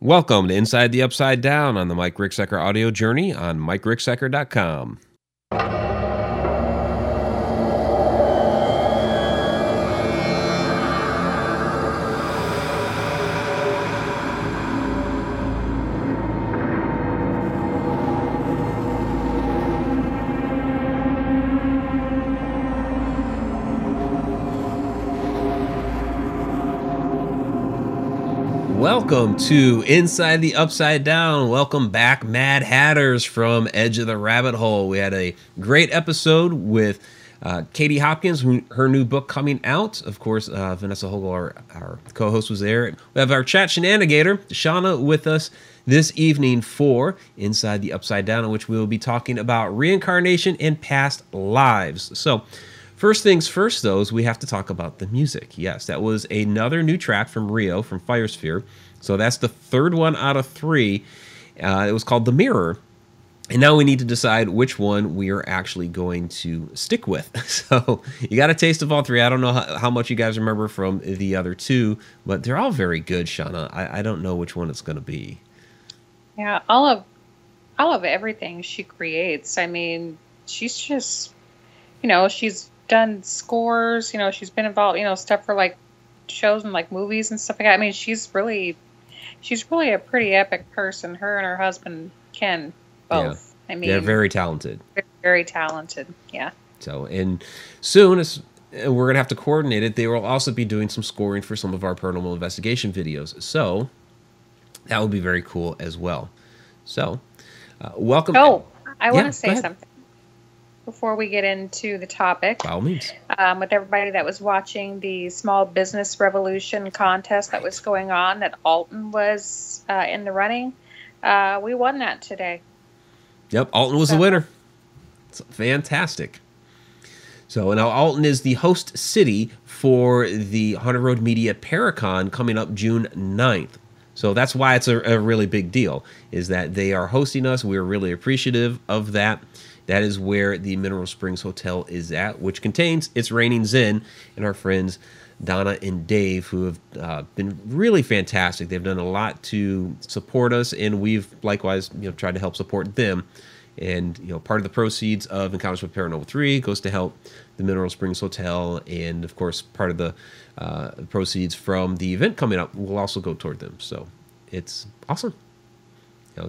Welcome to Inside the Upside Down on the Mike Ricksecker audio journey on MikeRicksecker.com. Welcome to Inside the Upside Down. Welcome back, Mad Hatters from Edge of the Rabbit Hole. We had a great episode with Katie Hopkins, her new book coming out. Of course, Vanessa Hogel, our co-host, was there. We have our chat shenanigator, Shauna, with us this evening for Inside the Upside Down, in which we will be talking about reincarnation and past lives. So, first things first, though, is we have to talk about the music. Yes, that was another new track from Rio, from Firesphere. So that's the third one out of three. It was called The Mirror. And now we need to decide which one we are actually going to stick with. So you got a taste of all three. I don't know how much you guys remember from the other two, but they're all very good, Shauna. I don't know which one it's going to be. Yeah, all of everything she creates. I mean, she's just, you know, she's done scores, you know, she's been involved, you know, stuff for like shows and like movies and stuff like that. I mean, she's really a pretty epic person. Her and her husband Ken both. Yeah. I mean, they're very talented. Very talented. Yeah. So, and soon as we're gonna have to coordinate it, they will also be doing some scoring for some of our paranormal investigation videos. So that will be very cool as well. So welcome. Oh, I want to say something before we get into the topic. By all means. With everybody that was watching the Small Business Revolution contest that was going on, that Alton was in the running, we won that today. Yep, Alton was the winner. It's fantastic. So now Alton is the host city for the Haunted Road Media Paracon coming up June 9th. So that's why it's a really big deal, is that they are hosting us. We're really appreciative of that. That is where the Mineral Springs Hotel is at, which contains It's Raining Zen and our friends Donna and Dave, who have been really fantastic. They've done a lot to support us, and we've likewise, you know, tried to help support them. And, you know, part of the proceeds of Encounters with Paranormal 3 goes to help the Mineral Springs Hotel, and of course, part of the proceeds from the event coming up will also go toward them. So it's awesome.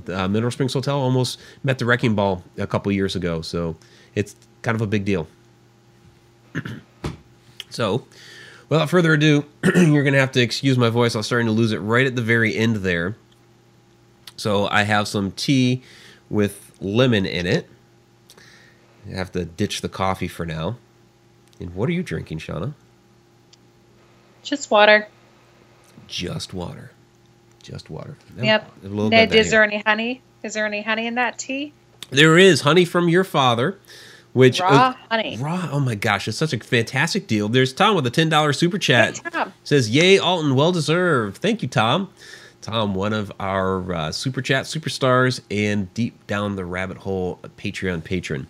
The Mineral Springs Hotel almost met the wrecking ball a couple years ago, so it's kind of a big deal. So, without further ado, you're going to have to excuse my voice. I was starting to lose it right at the very end there. So I have some tea with lemon in it. I have to ditch the coffee for now. And what are you drinking, Shauna? Just water. Just water. Just water. Yep. Is there any honey? Is there any honey in that tea? There is honey from your father, which raw honey. Raw. Oh my gosh, it's such a fantastic deal. There's Tom with a $10 super chat. Hey, Tom. Says, "Yay, Alton, well deserved." Thank you, Tom. Tom, one of our super chat superstars and deep down the rabbit hole Patreon patron.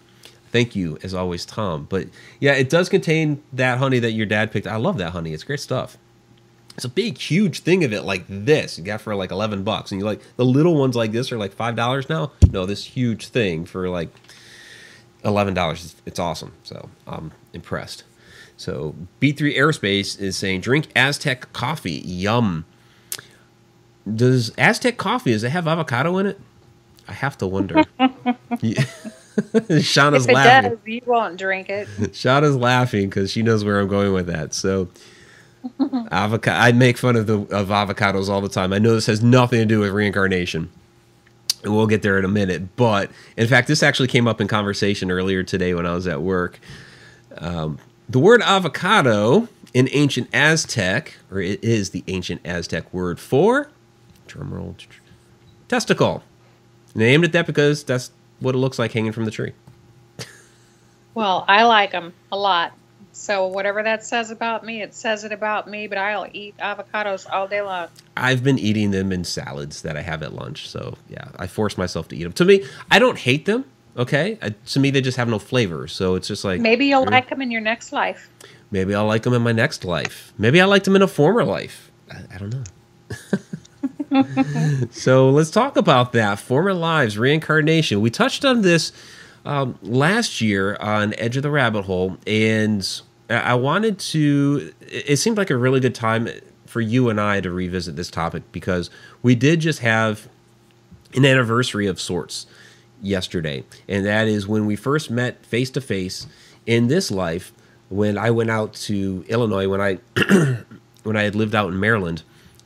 Thank you as always, Tom. But yeah, it does contain that honey that your dad picked. I love that honey. It's great stuff. It's a big, huge thing of it like this. You got for like $11, and you like the little ones like this are like $5 now. No, this huge thing for like $11. It's awesome. So I'm impressed. So B3 Aerospace is saying, drink Aztec coffee. Yum. Does Aztec coffee? Does it have avocado in it? I have to wonder. Shauna's if it laughing. Does, you won't drink it. Shauna's laughing because she knows where I'm going with that. So. Avocado. I make fun of avocados all the time. I know this has nothing to do with reincarnation, and we'll get there in a minute. But in fact, this actually came up in conversation earlier today when I was at work. The word avocado in ancient Aztec, or it is the ancient Aztec word for, drumroll, testicle. And they named it that because that's what it looks like hanging from the tree. Well, I like them a lot. So whatever that says about me, it says it about me, but I'll eat avocados all day long. I've been eating them in salads that I have at lunch. So, yeah, I force myself to eat them. To me, I don't hate them, okay? To me, they just have no flavor. So it's just like... Maybe you'll like them in your next life. Maybe I'll like them in my next life. Maybe I liked them in a former life. I don't know. So let's talk about that. Former lives, reincarnation. We touched on this last year on Edge of the Rabbit Hole, and I wanted to, it seemed like a really good time for you and I to revisit this topic, because we did just have an anniversary of sorts yesterday, and that is when we first met face to face in this life, when I went out to Illinois, when I when I had lived out in Maryland,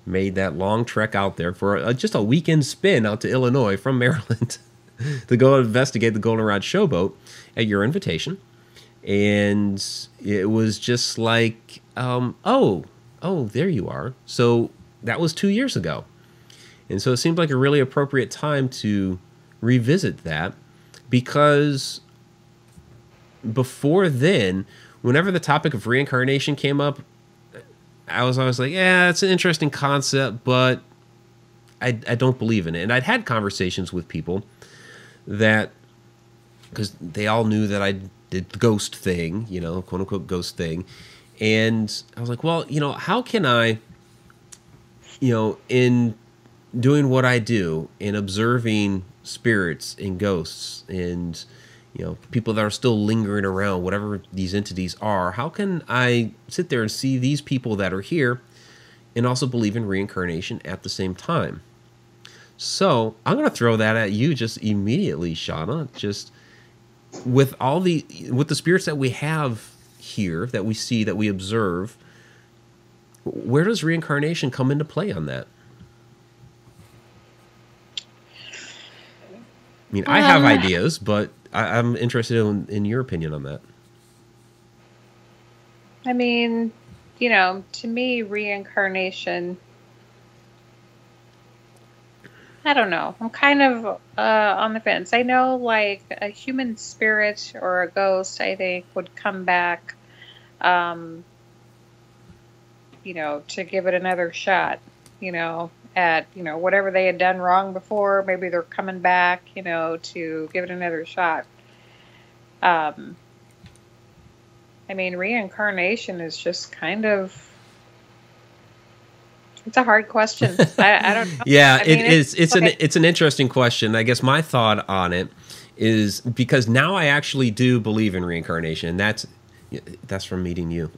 made that long trek out there for just a weekend spin out to Illinois from Maryland to go investigate the Goldenrod Showboat at your invitation. And it was just like, oh, there you are. So that was 2 years ago. And so it seemed like a really appropriate time to revisit that, because before then, whenever the topic of reincarnation came up, I was always like, yeah, it's an interesting concept, but I don't believe in it. And I'd had conversations with people that, because they all knew that I did the ghost thing, you know, quote unquote ghost thing. And I was like, well, you know, how can I, you know, in doing what I do, in observing spirits and ghosts and, you know, people that are still lingering around, whatever these entities are, how can I sit there and see these people that are here and also believe in reincarnation at the same time? So I'm going to throw that at you just immediately, Shauna, just with all the, with the spirits that we have here, that we see, that we observe, where does reincarnation come into play on that? I mean, I have ideas, but I'm interested in your opinion on that. I mean, you know, to me, reincarnation, I don't know. I'm kind of on the fence. I know, like, a human spirit or a ghost, I think, would come back, you know, to give it another shot, you know, at, you know, whatever they had done wrong before. Maybe they're coming back, you know, to give it another shot. I mean, reincarnation is just kind of, it's a hard question. I don't know. Yeah, I mean, it's an interesting question. I guess my thought on it is, because now I actually do believe in reincarnation, and that's from meeting you.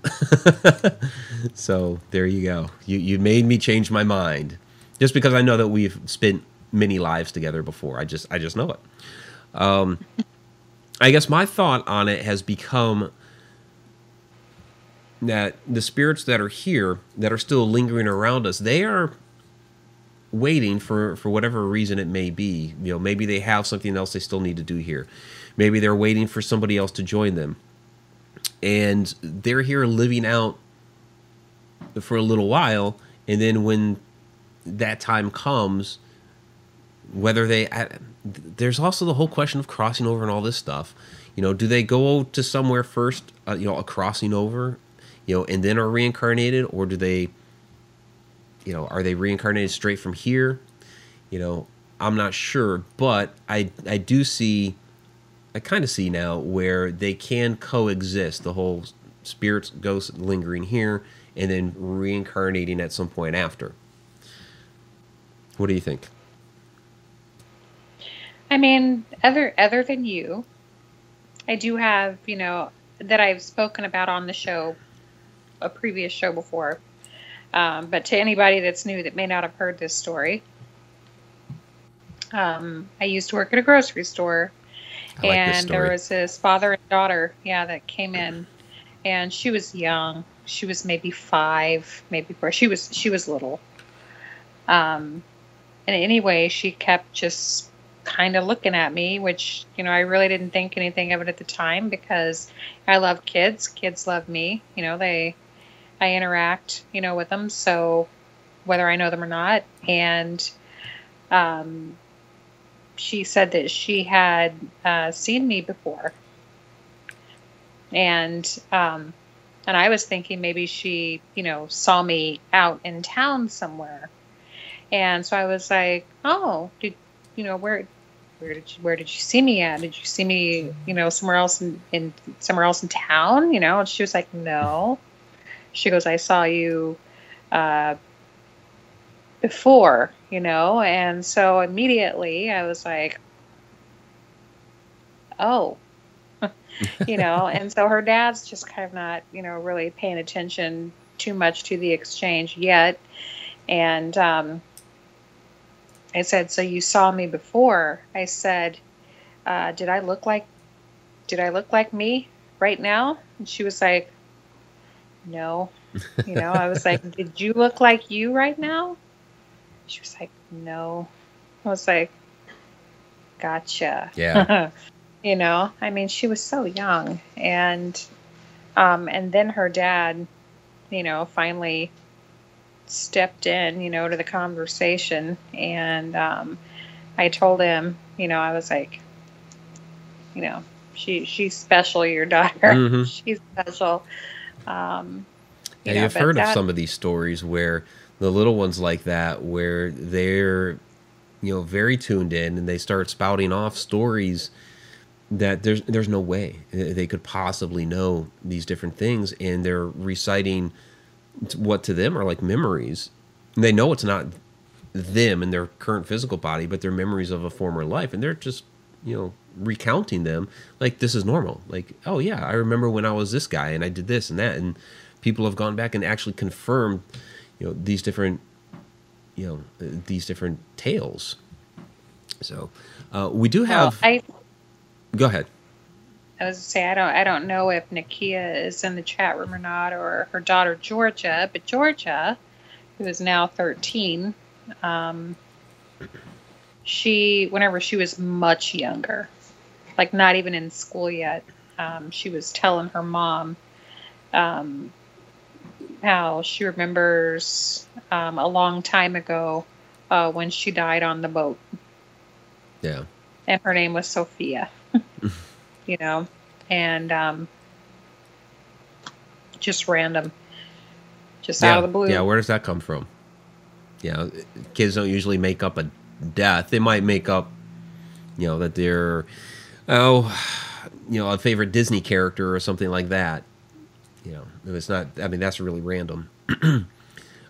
So there you go. You made me change my mind. Just because I know that we've spent many lives together before, I just know it. I guess my thought on it has become that the spirits that are here, that are still lingering around us, they are waiting for whatever reason it may be. You know, maybe they have something else they still need to do here. Maybe they're waiting for somebody else to join them, and they're here living out for a little while, and then when that time comes, whether they, there's also the whole question of crossing over and all this stuff. You know, do they go to somewhere first, you know, a crossing over, you know, and then are reincarnated, or do they, you know, are they reincarnated straight from here? You know, I'm not sure, but I do see, I kind of see now where they can coexist, the whole spirits, ghosts lingering here and then reincarnating at some point after. What do you think? I mean, other than you, I do have, you know, that I've spoken about on the show, a previous show before. But to anybody that's new that may not have heard this story, I used to work at a grocery store. I like this story. There was this father and daughter, yeah, that came in, and she was young. She was maybe 5, maybe 4. She was little. And anyway, she kept just kind of looking at me, which, you know, I really didn't think anything of it at the time, because I love kids. Kids love me. You know, I interact, you know, with them. So whether I know them or not. And, she said that she had, seen me before. And I was thinking maybe she, you know, saw me out in town somewhere. And so I was like, "Oh, did you know where did you see me at? Did you see me, you know, somewhere else in town? You know?" And she was like, "No." She goes, "I saw you before, you know? And so immediately I was like, oh, you know, and so her dad's just kind of not, you know, really paying attention too much to the exchange yet. And I said, so you saw me before. I said, did I look like me right now? And she was like, no. You know, I was like, did you look like you right now? She was like, no. I was like, gotcha. Yeah. You know, I mean, she was so young. And then her dad, you know, finally stepped in, you know, to the conversation. And I told him, you know, I was like, you know, she's special, your daughter. Mm-hmm. She's special. You've heard of some of these stories where the little ones like that, where they're, you know, very tuned in and they start spouting off stories that there's no way they could possibly know these different things. And they're reciting what to them are like memories. And they know it's not them in their current physical body, but they're memories of a former life. And they're just, you know, recounting them like this is normal. Like, oh yeah, I remember when I was this guy and I did this and that. And people have gone back and actually confirmed, you know, these different tales. So we do have. Well, go ahead. I was gonna say I don't know if Nakia is in the chat room or not, or her daughter Georgia, but Georgia, who is now 13, she, whenever she was much younger, like not even in school yet, she was telling her mom how she remembers a long time ago when she died on the boat. Yeah. And her name was Sophia. You know, and just random, just out of the blue. Yeah, where does that come from? Yeah, kids don't usually make up a death. They might make up, you know, that they're, you know, a favorite Disney character or something like that. You know, it's not, I mean, that's really random. Yeah.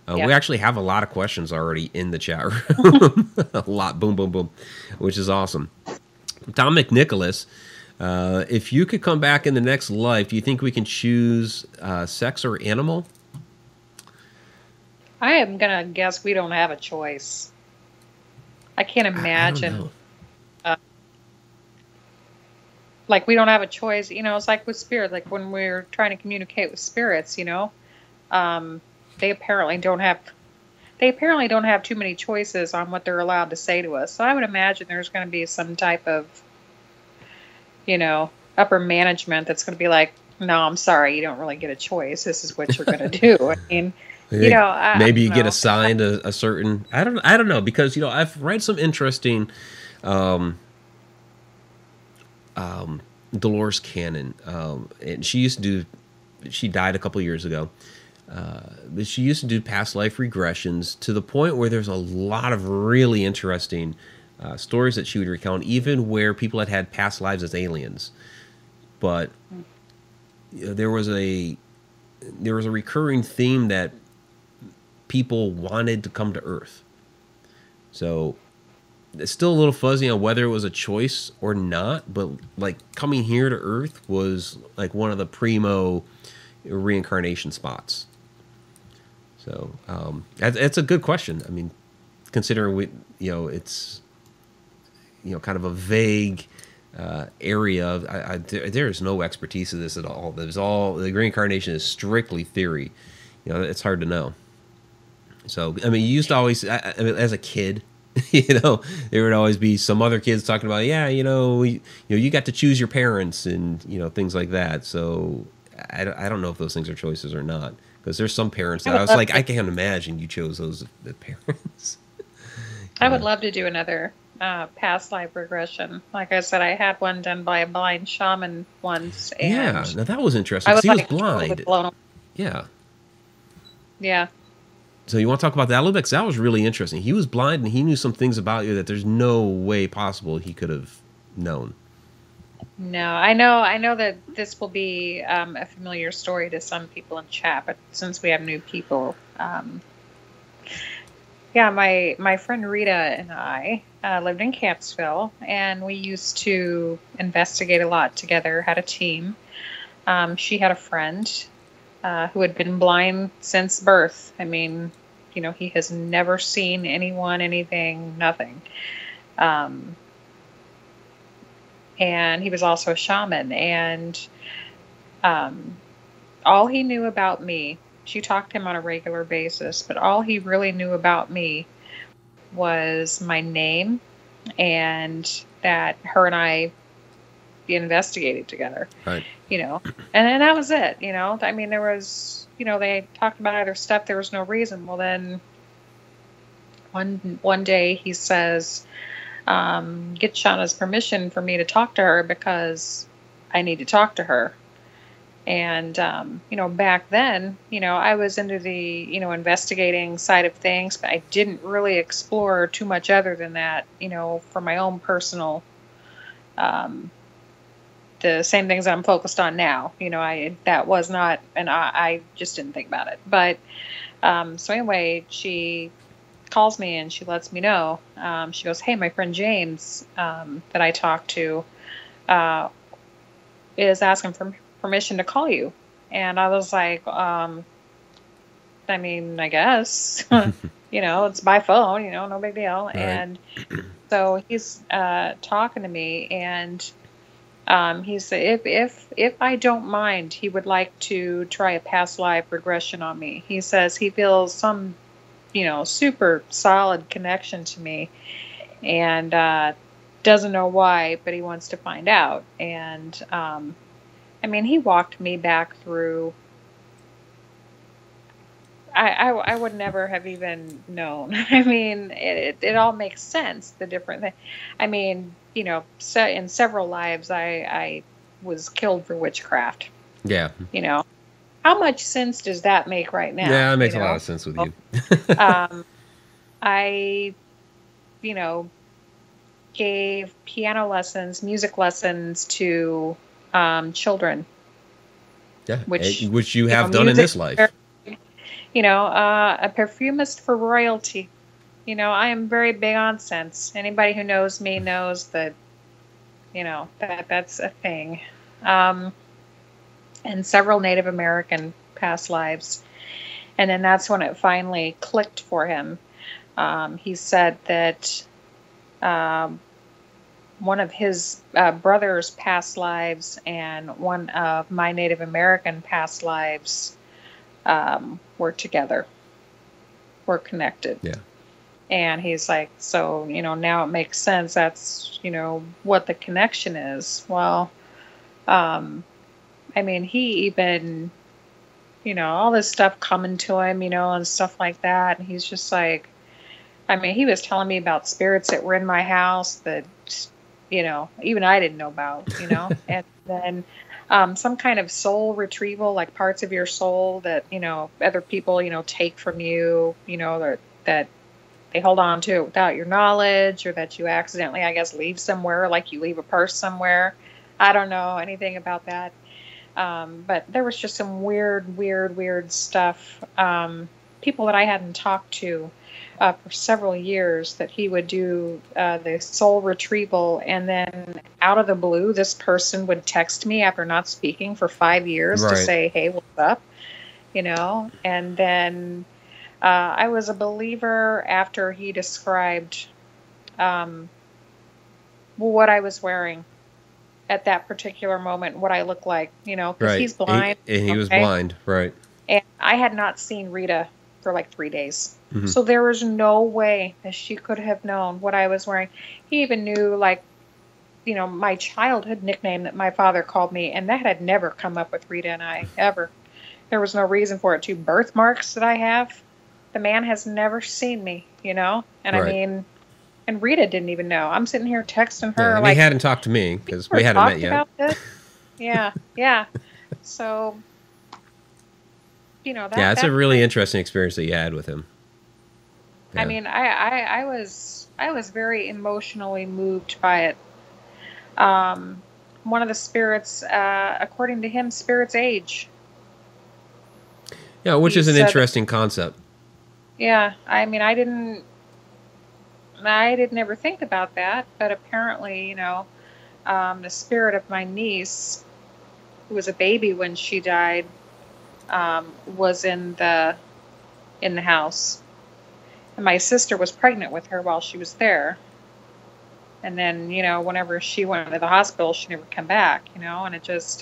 We actually have a lot of questions already in the chat room. A lot, boom, boom, boom, which is awesome. Tom McNicholas, if you could come back in the next life, do you think we can choose sex or animal? I am going to guess we don't have a choice. I can't imagine. I don't know. Like, we don't have a choice. You know, it's like with spirit. Like, when we're trying to communicate with spirits, you know, they apparently don't have too many choices on what they're allowed to say to us. So I would imagine there's going to be some type of, you know, upper management that's going to be like, no, I'm sorry, you don't really get a choice. This is what you're going to do. I mean, you know, maybe you get assigned a certain, I don't know, because, you know, I've read some interesting, Dolores Cannon, and she died a couple years ago. But she used to do past life regressions to the point where there's a lot of really interesting stories that she would recount, even where people had had past lives as aliens. But you know, there was a recurring theme that people wanted to come to Earth. So it's still a little fuzzy on whether it was a choice or not, but like coming here to Earth was like one of the primo reincarnation spots. So that's a good question. I mean, considering we, you know, it's, you know, kind of a vague area. There is no expertise in this at all. The reincarnation is strictly theory. You know, it's hard to know. So I mean, you used to always, I mean, as a kid, you know, there would always be some other kids talking about, yeah, you know, you got to choose your parents and you know things like that. So I don't know if those things are choices or not. Because there's some parents that I was like, I can't imagine you chose those parents. I would love to do another past life regression. Like I said, I had one done by a blind shaman once. And yeah, now that was interesting. I was, like, was blind. Blown. Yeah. Yeah. So you want to talk about that a little bit? Because that was really interesting. He was blind and he knew some things about you that there's no way possible he could have known. No, I know that this will be a familiar story to some people in chat, but since we have new people, Yeah, my friend Rita and I lived in Catskills, and we used to investigate a lot together, had a team. She had a friend who had been blind since birth. I mean, you know, he has never seen anyone, anything, nothing. And he was also a shaman. And all he knew about me, she talked to him on a regular basis, but all he really knew about me was my name and that her and I investigated together. Right. You know, and then that was it, you know. I mean, there was, you know, they talked about other stuff. There was no reason. Well, then one day he says, get Shauna's permission for me to talk to her because I need to talk to her. And, you know, back then, you know, I was into the, you know, investigating side of things, but I didn't really explore too much other than that, you know, for my own personal, the same things that I'm focused on now, you know, I just didn't think about it. But, so anyway, she calls me and she lets me know, she goes, hey, my friend James, that I talked to, is asking for permission to call you. And I was like, I mean, I guess, you know, it's by phone, you know, no big deal. Right. And so he's talking to me, and he said, if I don't mind, he would like to try a past life regression on me. He says he feels some, you know, super solid connection to me, and doesn't know why, but he wants to find out. And I mean, he walked me back through. I would never have even known. I mean, it all makes sense, the different thing. I mean, you know, so in several lives, I was killed for witchcraft. Yeah. You know, how much sense does that make right now? Yeah, it makes a lot of sense with you. I, you know, gave piano lessons, music lessons to children. Yeah, which you have done in this life. You know, a perfumist for royalty. You know, I am very big on scents. Anybody who knows me knows that, you know, that's a thing. And several Native American past lives. And then that's when it finally clicked for him. He said that one of his brother's past lives and one of my Native American past lives were together, were connected. Yeah. And he's like, so, you know, now it makes sense. That's, you know, what the connection is. Well, I mean, he even, you know, all this stuff coming to him, you know, and stuff like that. And he's just like, I mean, he was telling me about spirits that were in my house that, you know, even I didn't know about, you know. And then some kind of soul retrieval, like parts of your soul that, you know, other people, you know, take from you, you know, that they hold on to it without your knowledge, or that you accidentally, I guess, leave somewhere, like you leave a purse somewhere. I don't know anything about that. But there was just some weird stuff. People that I hadn't talked to for several years, that he would do the soul retrieval, and then out of the blue, this person would text me after not speaking for 5 years. Right. To say, hey, what's up? You know, and then I was a believer after he described what I was wearing at that particular moment, what I looked like, you know, because right. He's blind. He was blind, right. And I had not seen Rita for like 3 days. Mm-hmm. So there was no way that she could have known what I was wearing. He even knew, like, you know, my childhood nickname that my father called me, and that had never come up with Rita and I ever. There was no reason for it. 2 birthmarks that I have. The man has never seen me, you know? And right. I mean, and Rita didn't even know. I'm sitting here texting her. Yeah, and like, he hadn't talked to me because we hadn't met yet. About this? Yeah, yeah. So, you know, that, yeah, that's a really interesting experience that you had with him. Yeah. I mean, I was very emotionally moved by it. One of the spirits, according to him, spirits age. Yeah, which is an interesting concept. Yeah, I mean, I didn't ever think about that, but apparently, you know, the spirit of my niece, who was a baby when she died, was in the house, and my sister was pregnant with her while she was there. And then, you know, whenever she went to the hospital, she never came back, you know, and it just,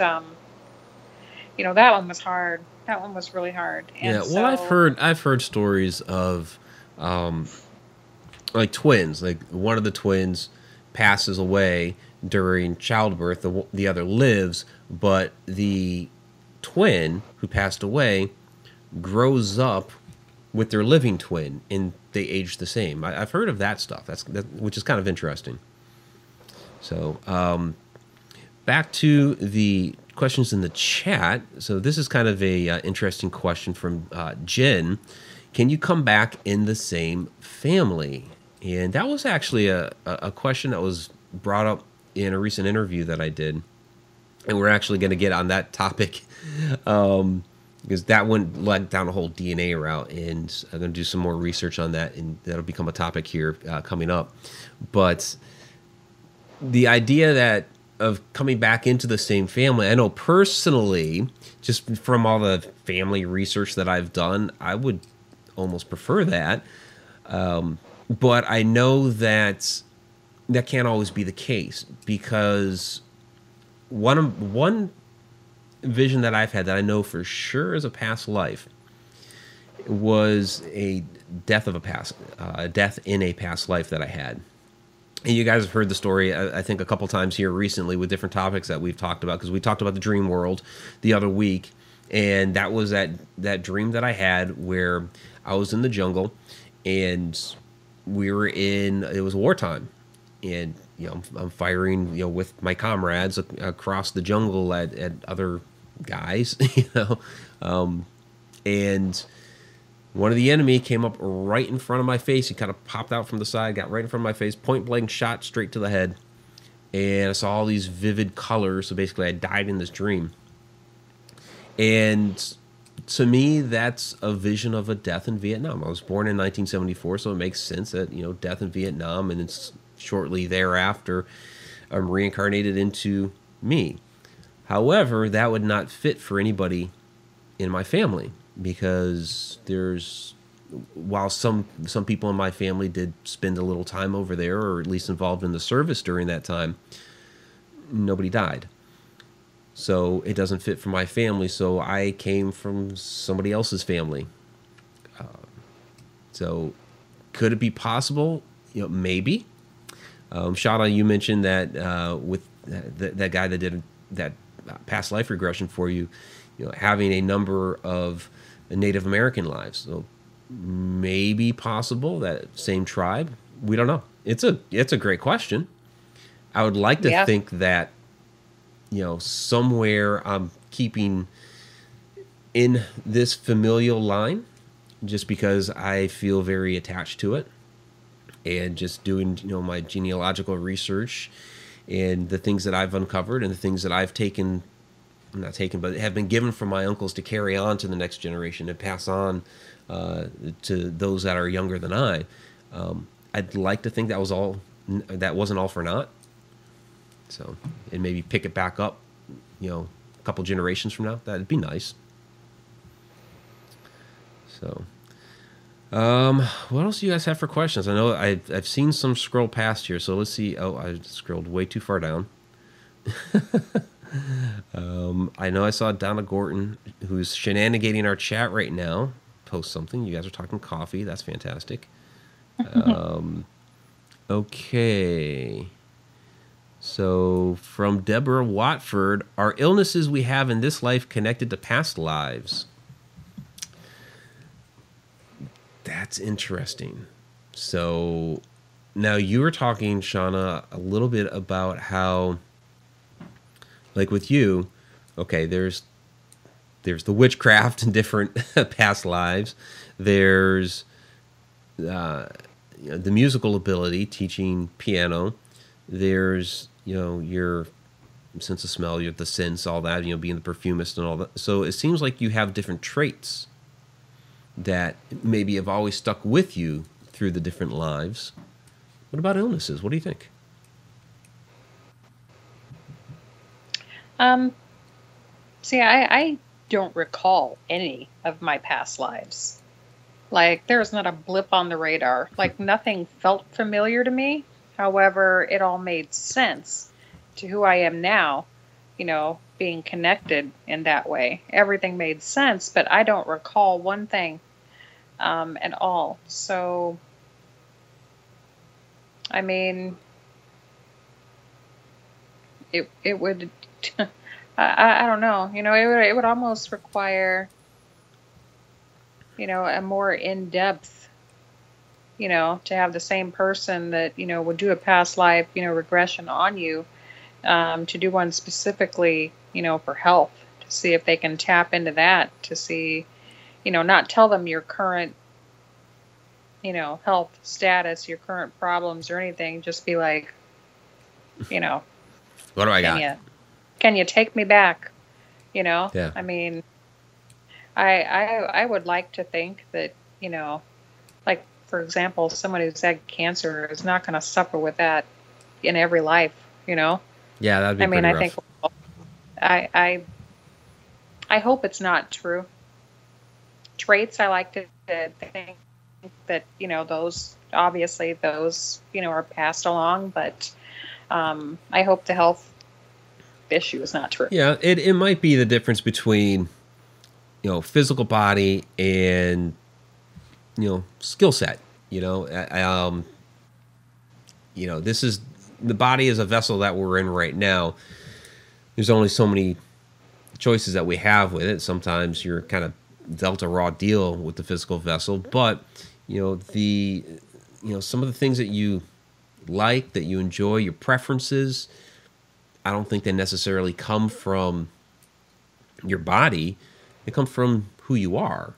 you know, that one was hard. That one was really hard. And yeah, well, so, I've heard stories of, like twins, like one of the twins passes away during childbirth, the other lives, but the twin who passed away grows up with their living twin, and they age the same. I've heard of that stuff. Which is kind of interesting. So, back to the questions in the chat. So this is kind of a interesting question from Jen. Can you come back in the same family? And that was actually a question that was brought up in a recent interview that I did. And we're actually going to get on that topic because that one led down a whole DNA route. And I'm going to do some more research on that. And that'll become a topic here coming up. But the idea that of coming back into the same family. I know personally, just from all the family research that I've done, I would almost prefer that. But I know that can't always be the case, because one vision that I've had that I know for sure is a past life was a death of a death in a past life that I had. And you guys have heard the story, I think, a couple times here recently with different topics that we've talked about, because we talked about the dream world the other week, and that was that dream that I had where I was in the jungle, and it was wartime, and, you know, I'm firing, you know, with my comrades across the jungle at other guys, you know, and one of the enemy came up right in front of my face. He kind of popped out from the side, got right in front of my face, point blank shot straight to the head. And I saw all these vivid colors. So basically I died in this dream. And to me, that's a vision of a death in Vietnam. I was born in 1974, so it makes sense that, you know, death in Vietnam, and it's shortly thereafter I'm reincarnated into me. However, that would not fit for anybody in my family. Because while some people in my family did spend a little time over there, or at least involved in the service during that time, nobody died. So it doesn't fit for my family, so I came from somebody else's family. So could it be possible? You know, maybe. Shauna, you mentioned that with that guy that did that past life regression for you, you know, having a number of Native American lives. So maybe possible that same tribe. We don't know. It's a great question. I would like to think that, you know, somewhere I'm keeping in this familial line just because I feel very attached to it, and just doing, you know, my genealogical research and the things that I've uncovered and the things that I've not taken, but have been given from my uncles to carry on to the next generation and pass on to those that are younger than I. I'd like to think that wasn't all for naught. So, and maybe pick it back up, you know, a couple generations from now. That'd be nice. So, what else do you guys have for questions? I know I've seen some scroll past here, so let's see. Oh, I scrolled way too far down. I know I saw Donna Gorton, who's shenanigating our chat right now, post something. You guys are talking coffee. That's fantastic. Okay. So from Deborah Watford, are illnesses we have in this life connected to past lives? That's interesting. So now you were talking, Shauna, a little bit about how, like with you, okay, there's the witchcraft in different past lives. There's you know, the musical ability, teaching piano. There's, you know, your sense of smell, you have the sense, all that, you know, being the perfumist and all that. So it seems like you have different traits that maybe have always stuck with you through the different lives. What about illnesses? What do you think? See, I don't recall any of my past lives. Like, there's not a blip on the radar. Like, nothing felt familiar to me. However, it all made sense to who I am now, you know, being connected in that way. Everything made sense, but I don't recall one thing at all. So, I mean, it would, I don't know, you know, it would almost require, you know, a more in-depth, you know, to have the same person that, you know, would do a past life, you know, regression on you, to do one specifically, you know, for health, to see if they can tap into that, to see, you know, not tell them your current, you know, health status, your current problems or anything, just be like, you know, what do I got? Can you take me back? You know? Yeah. I mean, I would like to think that, you know, like, for example, someone who's had cancer is not going to suffer with that in every life, you know? Yeah, that'd be pretty rough. I think, well, I hope it's not true. Traits, I like to think that, you know, those, obviously, those, you know, are passed along, but I hope the health issue is not true. Yeah, it might be the difference between, you know, physical body and, you know, skill set, you know, you know, this is, the body is a vessel that we're in right now. There's only so many choices that we have with it. Sometimes you're kind of dealt a raw deal with the physical vessel, but, you know, some of the things that you like, that you enjoy, your preferences, I don't think they necessarily come from your body. They come from who you are.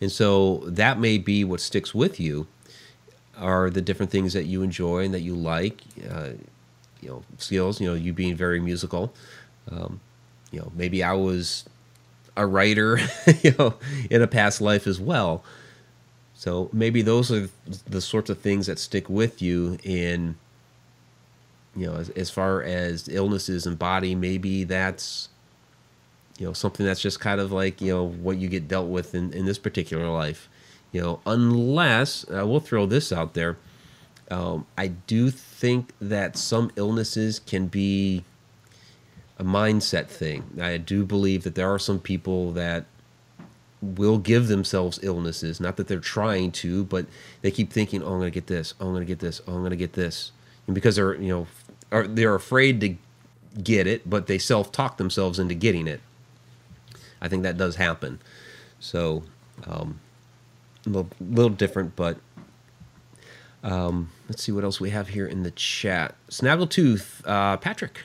And so that may be what sticks with you, are the different things that you enjoy and that you like, you know, skills, you know, you being very musical. You know, maybe I was a writer, you know, in a past life as well. So maybe those are the sorts of things that stick with you in, you know, as far as illnesses and body, maybe that's, you know, something that's just kind of like, you know, what you get dealt with in this particular life, you know, unless, we'll throw this out there, I do think that some illnesses can be a mindset thing. I do believe that there are some people that will give themselves illnesses, not that they're trying to, but they keep thinking, oh, I'm going to get this, oh, I'm going to get this, oh, I'm going to get this. And because they're, you know, they're afraid to get it, but they self-talk themselves into getting it. I think that does happen. So, a little different, but let's see what else we have here in the chat. Snaggletooth, Patrick.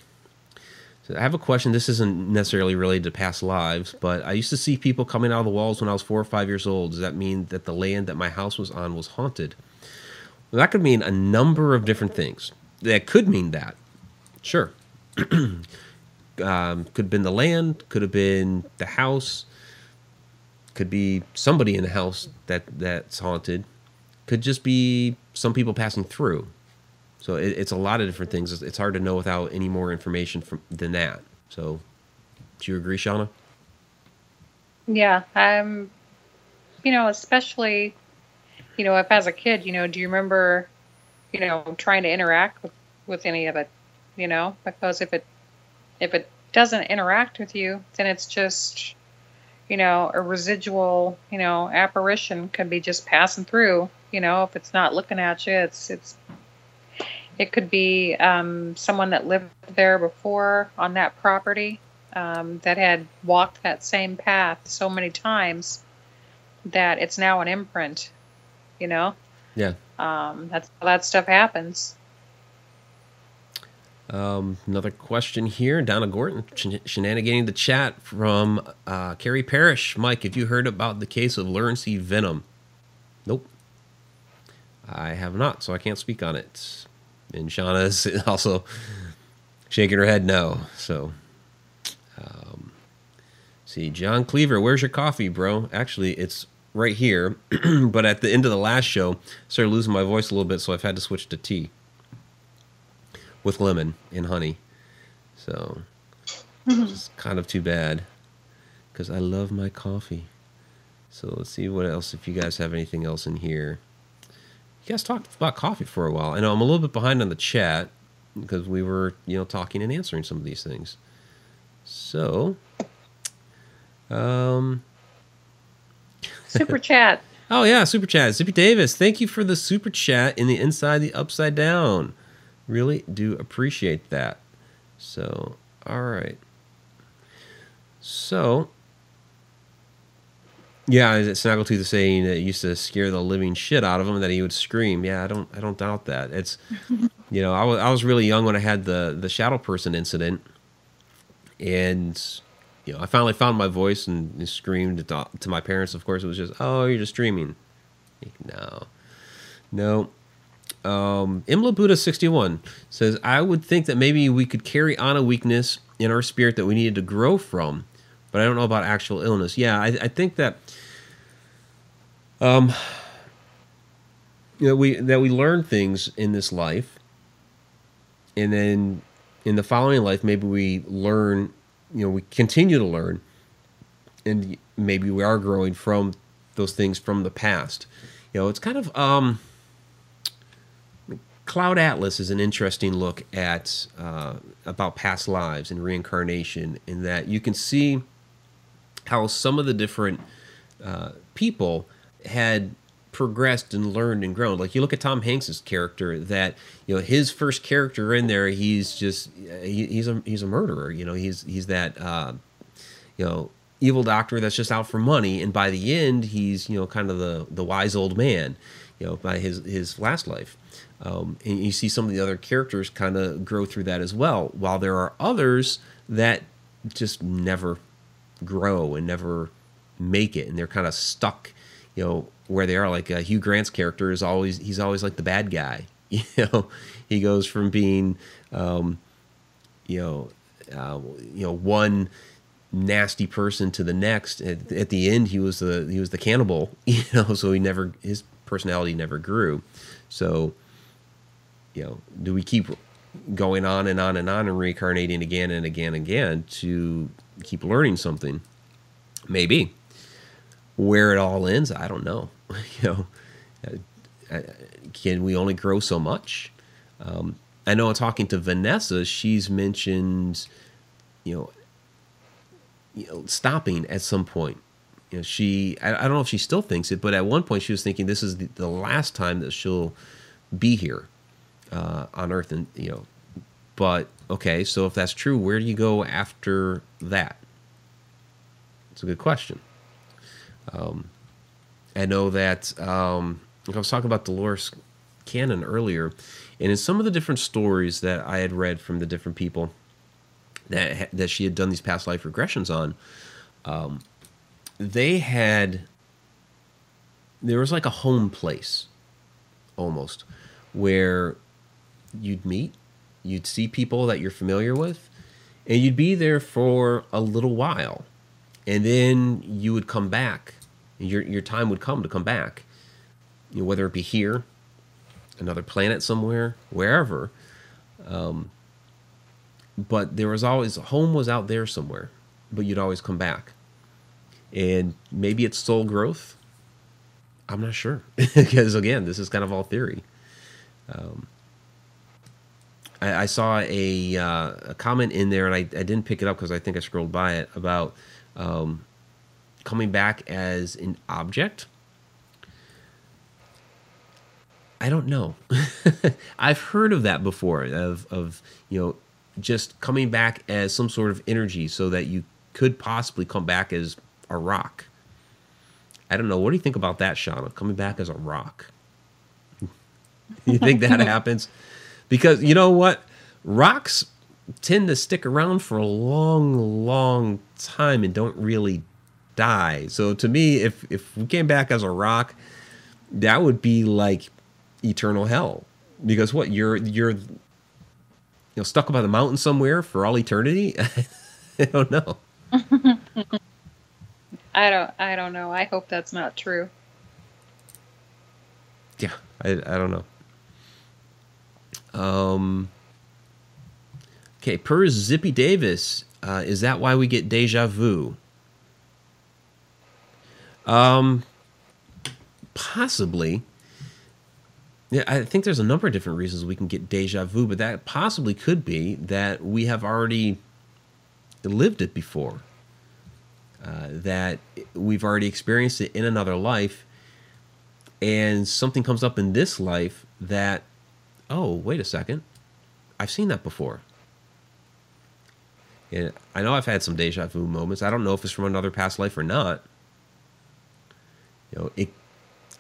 So I have a question. This isn't necessarily related to past lives, but I used to see people coming out of the walls when I was 4 or 5 years old. Does that mean that the land that my house was on was haunted? Well, that could mean a number of different things. That could mean that. Sure. Could have been the land, could have been the house, could be somebody in the house that's haunted, could just be some people passing through. So it's a lot of different things. It's hard to know without any more information than that. So do you agree, Shauna? Yeah. You know, especially, you know, if as a kid, you know, do you remember, you know, trying to interact with any of it? You know, because if it doesn't interact with you, then it's just, you know, a residual, you know, apparition, could be just passing through. You know, if it's not looking at you, it could be someone that lived there before on that property, that had walked that same path so many times that it's now an imprint. You know, yeah, that's how that stuff happens. Another question here, Donna Gorton, shenanigating the chat from Carrie Parrish. Mike, have you heard about the case of Lurency Venom? Nope. I have not, so I can't speak on it. And Shauna's also shaking her head no. So, see, John Cleaver, where's your coffee, bro? Actually, it's right here, but at the end of the last show, I started losing my voice a little bit, so I've had to switch to tea with lemon and honey. So it's kind of too bad because I love my coffee. So let's see what else, if you guys have anything else in here. You guys talked about coffee for a while. I know I'm a little bit behind on the chat because we were, you know, talking and answering some of these things. So, Super chat. Oh, yeah, super chat. Zippy Davis, thank you for the super chat in the Inside the Upside Down. Really do appreciate that. So, all right. So, yeah, Snaggletooth is saying that it used to scare the living shit out of him, that he would scream. Yeah, I don't doubt that. It's, you know, I was really young when I had the shadow person incident, and you know, I finally found my voice and screamed to my parents. Of course, it was just, "Oh, you're just dreaming." Like, no. Imla Buddha 61 says, "I would think that maybe we could carry on a weakness in our spirit that we needed to grow from, but I don't know about actual illness." Yeah, I think that, you know, we learn things in this life, and then in the following life, maybe we learn. You know, we continue to learn, and maybe we are growing from those things from the past. You know, it's kind of, Cloud Atlas is an interesting look at, about past lives and reincarnation, in that you can see how some of the different people had progressed and learned and grown. Like, you look at Tom Hanks's character, that, you know, his first character in there, he's just he's a murderer. You know, he's that you know, evil doctor that's just out for money, and by the end he's, you know, kind of the wise old man, you know, by his last life. And you see some of the other characters kind of grow through that as well, while there are others that just never grow and never make it, and they're kind of stuck, you know, where they are. Like Hugh Grant's character is always, he's always like the bad guy, you know. He goes from being, one nasty person to the next. At the end, he was the cannibal, you know. So his personality never grew. So, you know, do we keep going on and on and on and reincarnating again and again and again to keep learning something? Maybe. Where it all ends, I don't know. You know, can we only grow so much? I know, talking to Vanessa, she's mentioned, you know, stopping at some point. You know, I don't know if she still thinks it, but at one point she was thinking this is the last time that she'll be here on Earth, and you know, but okay, so if that's true, where do you go after that? It's a good question. I know that I was talking about Dolores Cannon earlier, and in some of the different stories that I had read from the different people that she had done these past life regressions on, there was like a home place almost where you'd meet, you'd see people that you're familiar with, and you'd be there for a little while. And then you would come back. Your time would come to come back, you know, whether it be here, another planet somewhere, wherever. But there was always, home was out there somewhere, but you'd always come back. And maybe it's soul growth. I'm not sure, because again, this is kind of all theory. I saw a comment in there, and I didn't pick it up because I think I scrolled by it, about coming back as an object. I don't know. I've heard of that before, of you know, just coming back as some sort of energy, so that you could possibly come back as a rock. I don't know. What do you think about that, Shauna? Coming back as a rock. You think that happens? Because you know what? Rocks tend to stick around for a long, long time and don't really die. So to me, if we came back as a rock, that would be like eternal hell. Because what, you're you know, stuck by the mountain somewhere for all eternity? I don't know. I don't know. I hope that's not true. Yeah, I don't know. Okay, per Zippy Davis, is that why we get deja vu? Possibly. Yeah, I think there's a number of different reasons we can get deja vu, but that possibly could be that we have already lived it before. That we've already experienced it in another life, and something comes up in this life that, oh, wait a second, I've seen that before. And I know I've had some deja vu moments. I don't know if it's from another past life or not. You know, it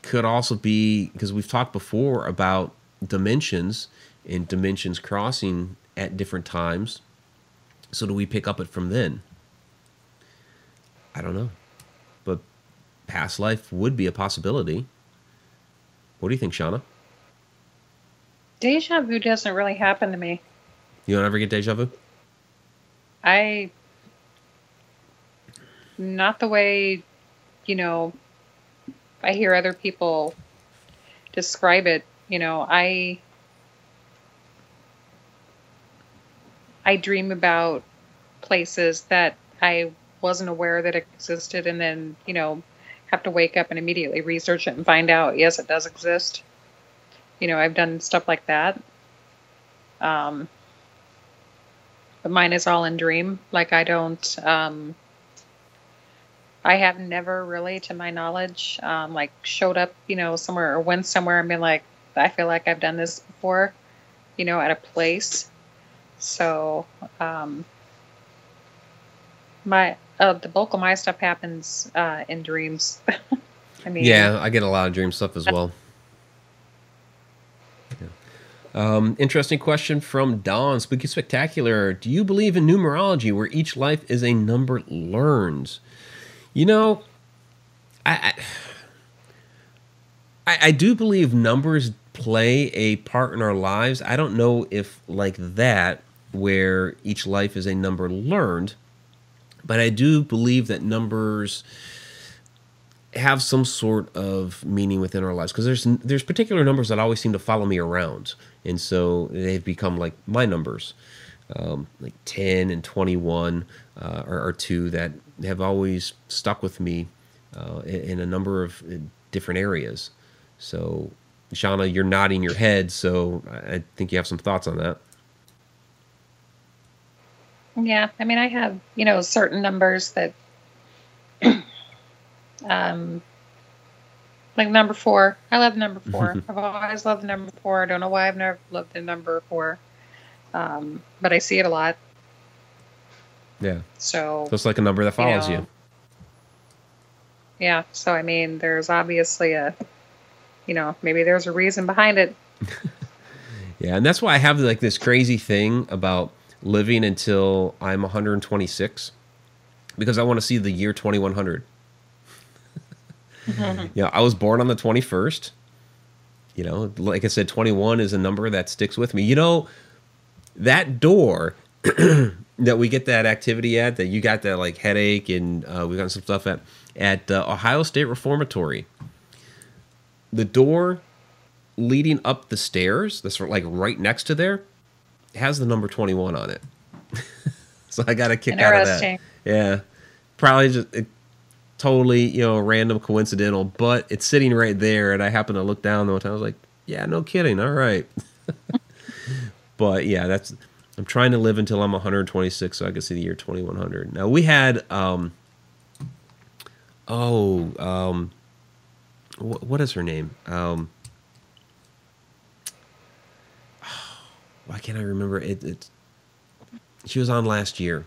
could also be, because we've talked before about dimensions and dimensions crossing at different times. So do we pick up it from then? I don't know. But past life would be a possibility. What do you think, Shauna? Deja vu doesn't really happen to me. You don't ever get deja vu? Not the way, you know, I hear other people describe it. You know, I dream about places that I wasn't aware that it existed, and then, you know, have to wake up and immediately research it and find out, yes, it does exist. You know, I've done stuff like that. But mine is all in dream. Like, I don't, I have never really, to my knowledge, like, showed up, you know, somewhere or went somewhere and been like, I feel like I've done this before, you know, at a place. So, the bulk of my stuff happens in dreams. I mean, yeah, I get a lot of dream stuff as well. Yeah. Interesting question from Don Spooky Spectacular. Do you believe in numerology, where each life is a number learned? You know, I do believe numbers play a part in our lives. I don't know if like that, where each life is a number learned. But I do believe that numbers have some sort of meaning within our lives, because there's particular numbers that always seem to follow me around, and so they've become like my numbers, like 10 and 21 are two that have always stuck with me in a number of different areas. So, Shauna, you're nodding your head, so I think you have some thoughts on that. Yeah, I mean, I have, you know, certain numbers that, like number 4. I love number 4. I've always loved number 4. I don't know why I've never loved the number 4, but I see it a lot. Yeah. So it's like a number that follows you. Yeah. So I mean, there's obviously a, you know, maybe there's a reason behind it. Yeah, and that's why I have like this crazy thing about living until I'm 126, because I want to see the year 2100. Yeah, you know, I was born on the 21st. You know, like I said, 21 is a number that sticks with me. You know, that door that we get that activity at, that you got that like headache, and we got some stuff at Ohio State Reformatory. The door leading up the stairs, that's like right next to there, has the number 21 on it. So I got a kick out of that. Yeah. Probably just totally, you know, random, coincidental, but it's sitting right there, and I happened to look down the one time. I was like, yeah, no kidding. All right. But yeah, that's, I'm trying to live until I'm 126 so I can see the year 2100. Now we had, what is her name? Why can't I remember it? She was on last year.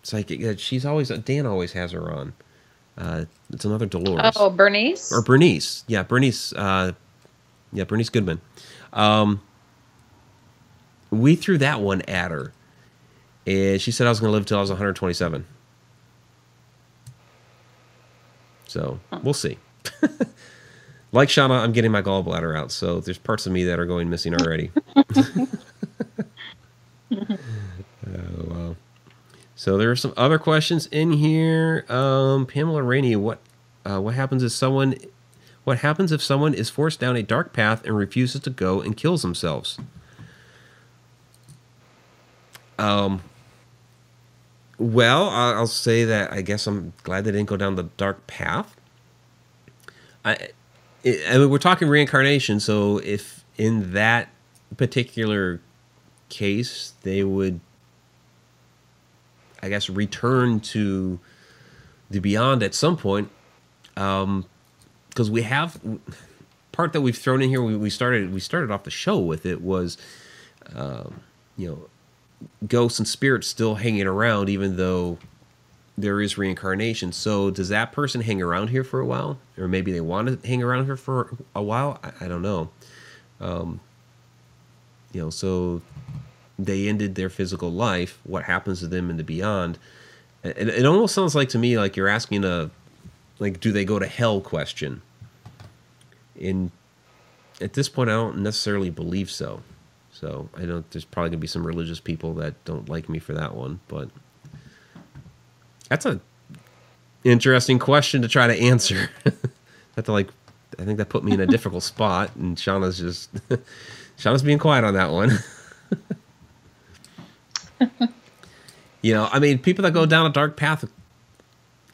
It's like she's always, Dan always has her on. It's another Dolores. Oh, Bernice? Or Bernice. Yeah, Bernice. Yeah, Bernice Goodman. We threw that one at her, and she said I was going to live till I was 127. So we'll see. Like Shauna, I'm getting my gallbladder out, so there's parts of me that are going missing already. Oh, wow. So there are some other questions in here. Pamela Rainey, what happens if someone is forced down a dark path and refuses to go and kills themselves? Well, I'll say that I guess I'm glad they didn't go down the dark path. I mean, we're talking reincarnation, so if in that particular case, they would, I guess, return to the beyond at some point. Because we have part that we've thrown in here. We started off the show with it was, you know, ghosts and spirits still hanging around, even though there is reincarnation. So does that person hang around here for a while? Or maybe they want to hang around here for a while? I don't know. You know, so they ended their physical life. What happens to them in the beyond? And it almost sounds like to me like you're asking a, like, do they go to hell question. And at this point, I don't necessarily believe so. So I know there's probably going to be some religious people that don't like me for that one, but that's a interesting question to try to answer. That's like, I think that put me in a difficult spot, and Shauna's just Shauna's being quiet on that one. You know, I mean, people that go down a dark path,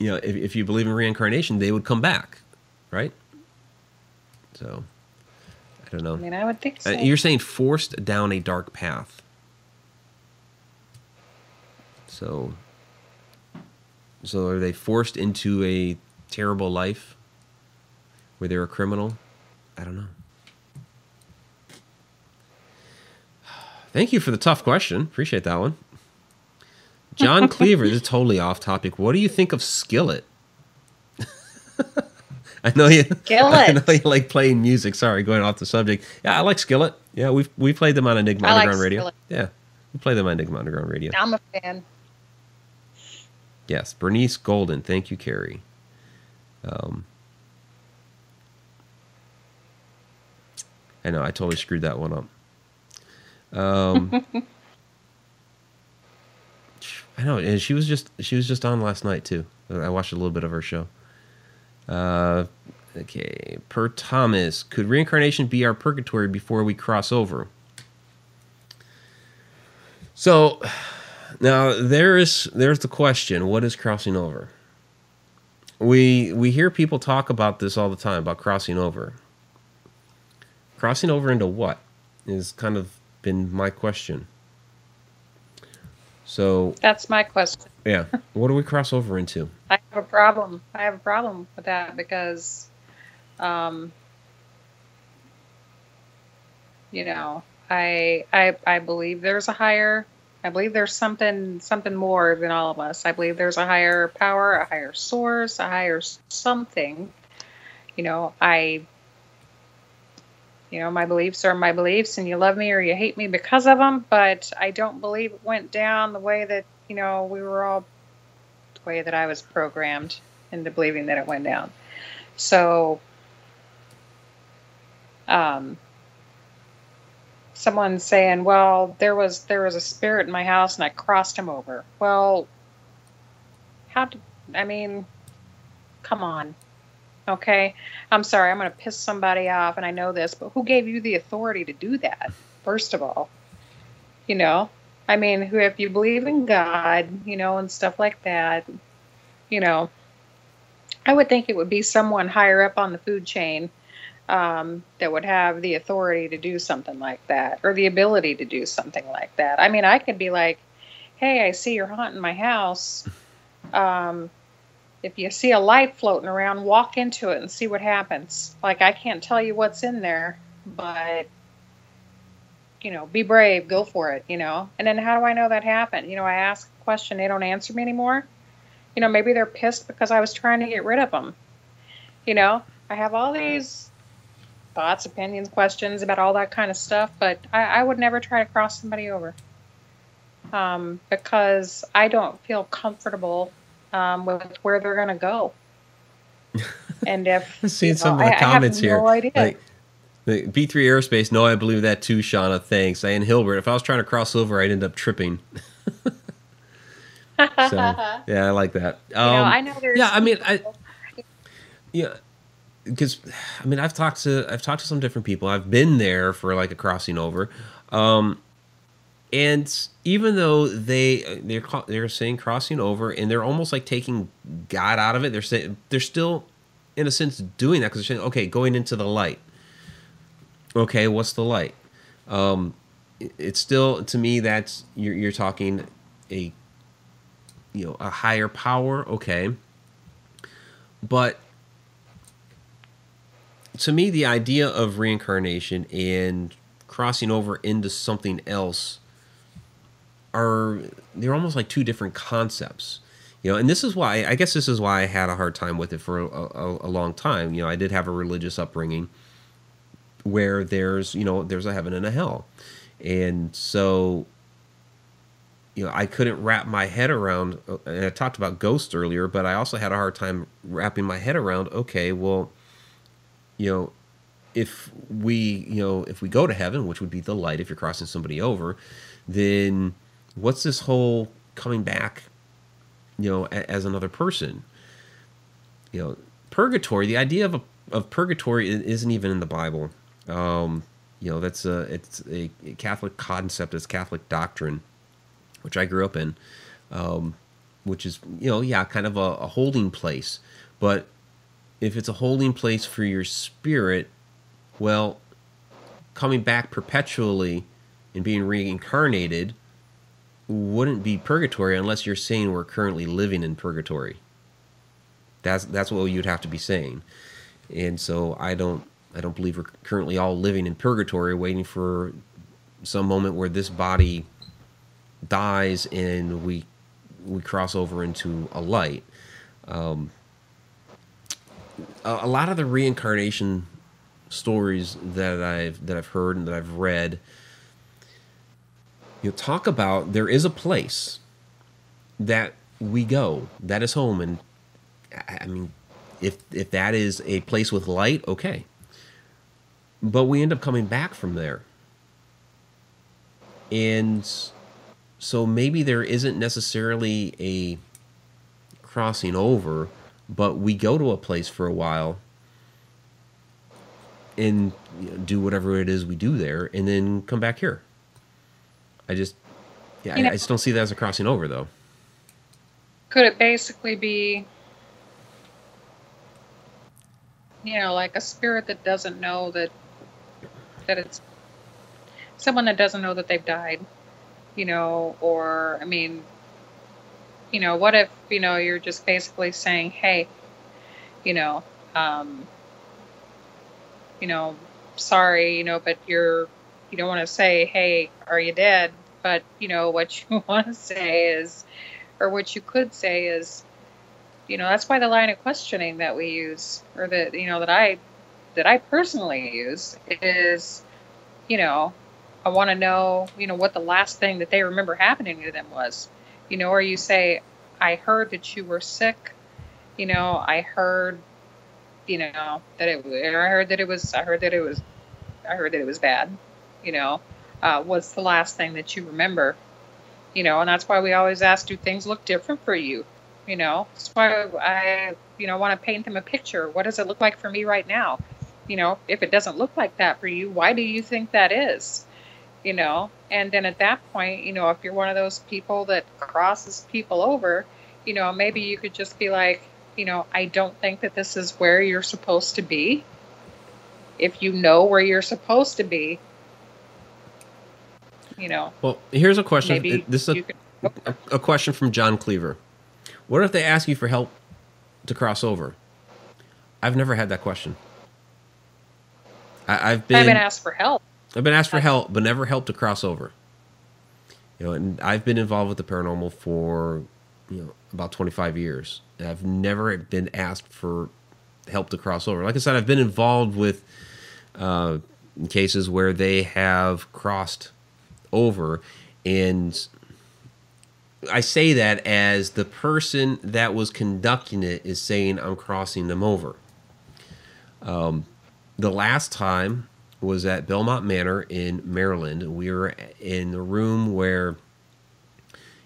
you know, if you believe in reincarnation, they would come back, right? So I don't know. I mean, I would think so. You're saying forced down a dark path. So are they forced into a terrible life where they're a criminal? I don't know. Thank you for the tough question. Appreciate that one. John Cleaver, this is totally off topic. What do you think of Skillet? I know you like playing music. Sorry, going off the subject. Yeah, I like Skillet. Yeah, we played them on Enigma Underground Radio. Skillet. Yeah, we played them on Enigma Underground Radio. I'm a fan. Yes, Bernice Golden. Thank you, Carrie. I know, I totally screwed that one up. I know, and she was just on last night too. I watched a little bit of her show. Okay, Per Thomas, could reincarnation be our purgatory before we cross over? So now there's the question: what is crossing over? We hear people talk about this all the time about crossing over. Crossing over into what is kind of been my question. So that's my question. Yeah. What do we cross over into? I have a problem. I have a problem with that because, you know, I believe there's a higher, I believe there's something more than all of us. I believe there's a higher power, a higher source, a higher something. You know, you know, my beliefs are my beliefs, and you love me or you hate me because of them, but I don't believe it went down the way that, you know, we were all, the way that I was programmed into believing that it went down. So, someone's saying, well, there was a spirit in my house and I crossed him over. Well, I mean, come on. Okay, I'm sorry, I'm going to piss somebody off, and I know this, but who gave you the authority to do that, first of all? You know, I mean, if you believe in God, you know, and stuff like that, you know, I would think it would be someone higher up on the food chain that would have the authority to do something like that, or the ability to do something like that. I mean, I could be like, hey, I see you're haunting my house, if you see a light floating around, walk into it and see what happens. Like, I can't tell you what's in there, but, you know, be brave, go for it, you know. And then how do I know that happened? You know, I ask a question, they don't answer me anymore. You know, maybe they're pissed because I was trying to get rid of them. You know, I have all these thoughts, opinions, questions about all that kind of stuff, but I would never try to cross somebody over because I don't feel comfortable with where they're going to go. And if I've seen some of the comments here, like the B3 Aerospace, no, I believe that too, Shauna, thanks. Ann Hilbert, if I was trying to cross over, I'd end up tripping. So yeah, I like that. I know there's I've talked to some different people. I've been there for like a crossing over, and even though they're saying crossing over, and they're almost like taking God out of it, they're still in a sense doing that, because they're saying, okay, going into the light. Okay, what's the light? It's still, to me, that's you're talking a higher power. Okay, but to me, the idea of reincarnation and crossing over into something else they're almost like two different concepts, and this is why I had a hard time with it for a long time. I did have a religious upbringing where there's a heaven and a hell, and so I couldn't wrap my head around, and I talked about ghosts earlier, but I also had a hard time wrapping my head around, okay, well, if we go to heaven, which would be the light if you're crossing somebody over, then what's this whole coming back, as another person? Purgatory, the idea of purgatory isn't even in the Bible. That's it's a Catholic concept, it's Catholic doctrine, which I grew up in, which is, kind of a holding place. But if it's a holding place for your spirit, well, coming back perpetually and being reincarnated wouldn't be purgatory, unless you're saying we're currently living in purgatory. That's what you'd have to be saying. And so I don't believe we're currently all living in purgatory, waiting for some moment where this body dies and we cross over into a light. A lot of the reincarnation stories that I've heard and that I've read, talk about there is a place that we go that is home, and I mean, if that is a place with light, okay, but we end up coming back from there, and so maybe there isn't necessarily a crossing over, but we go to a place for a while and do whatever it is we do there, and then come back here. I just don't see that as a crossing over, though. Could it basically be, like a spirit that doesn't know that it's someone that doesn't know that they've died? Or, I mean, what if, you're just basically saying, hey, sorry, but you don't want to say, hey, are you dead? But, what you want to say is, or what you could say is, that's why the line of questioning that we use, or that, that I personally use is, I want to know, what the last thing that they remember happening to them was, or you say, I heard that you were sick, I heard, that it, or I heard that it was bad, what's the last thing that you remember, and that's why we always ask, do things look different for you, that's why I, want to paint them a picture. What does it look like for me right now? If it doesn't look like that for you, why do you think that is? And then at that point, if you're one of those people that crosses people over, maybe you could just be like, I don't think that this is where you're supposed to be. If you know where you're supposed to be, Well, here's a question. This is a question from John Cleaver. What if they ask you for help to cross over? I've never had that question. I've been asked for help. I've been asked for help, but never helped to cross over. And I've been involved with the paranormal for, about 25 years. And I've never been asked for help to cross over. Like I said, I've been involved with cases where they have crossed over. And I say that as the person that was conducting it is saying, I'm crossing them over. The last time was at Belmont Manor in Maryland. We were in the room where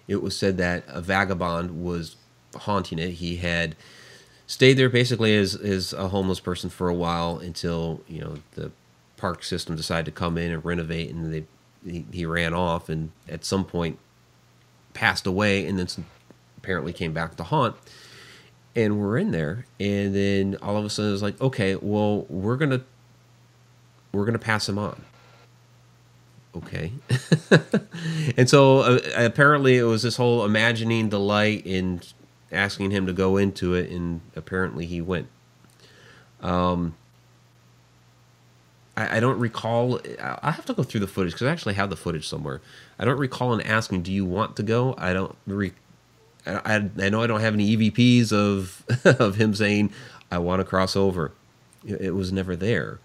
it was said that a vagabond was haunting it. He had stayed there basically as a homeless person for a while until, you know, the park system decided to come in and renovate, and he ran off, and at some point passed away, and then apparently came back to haunt. And we're in there, and then all of a sudden it's like, okay, well, we're gonna pass him on. Okay. And so apparently it was this whole imagining the light and asking him to go into it, and apparently he went. I don't recall. I have to go through the footage because I actually have the footage somewhere. I don't recall him asking, "Do you want to go?" I don't. I know I don't have any EVPs of him saying, "I want to cross over." It was never there.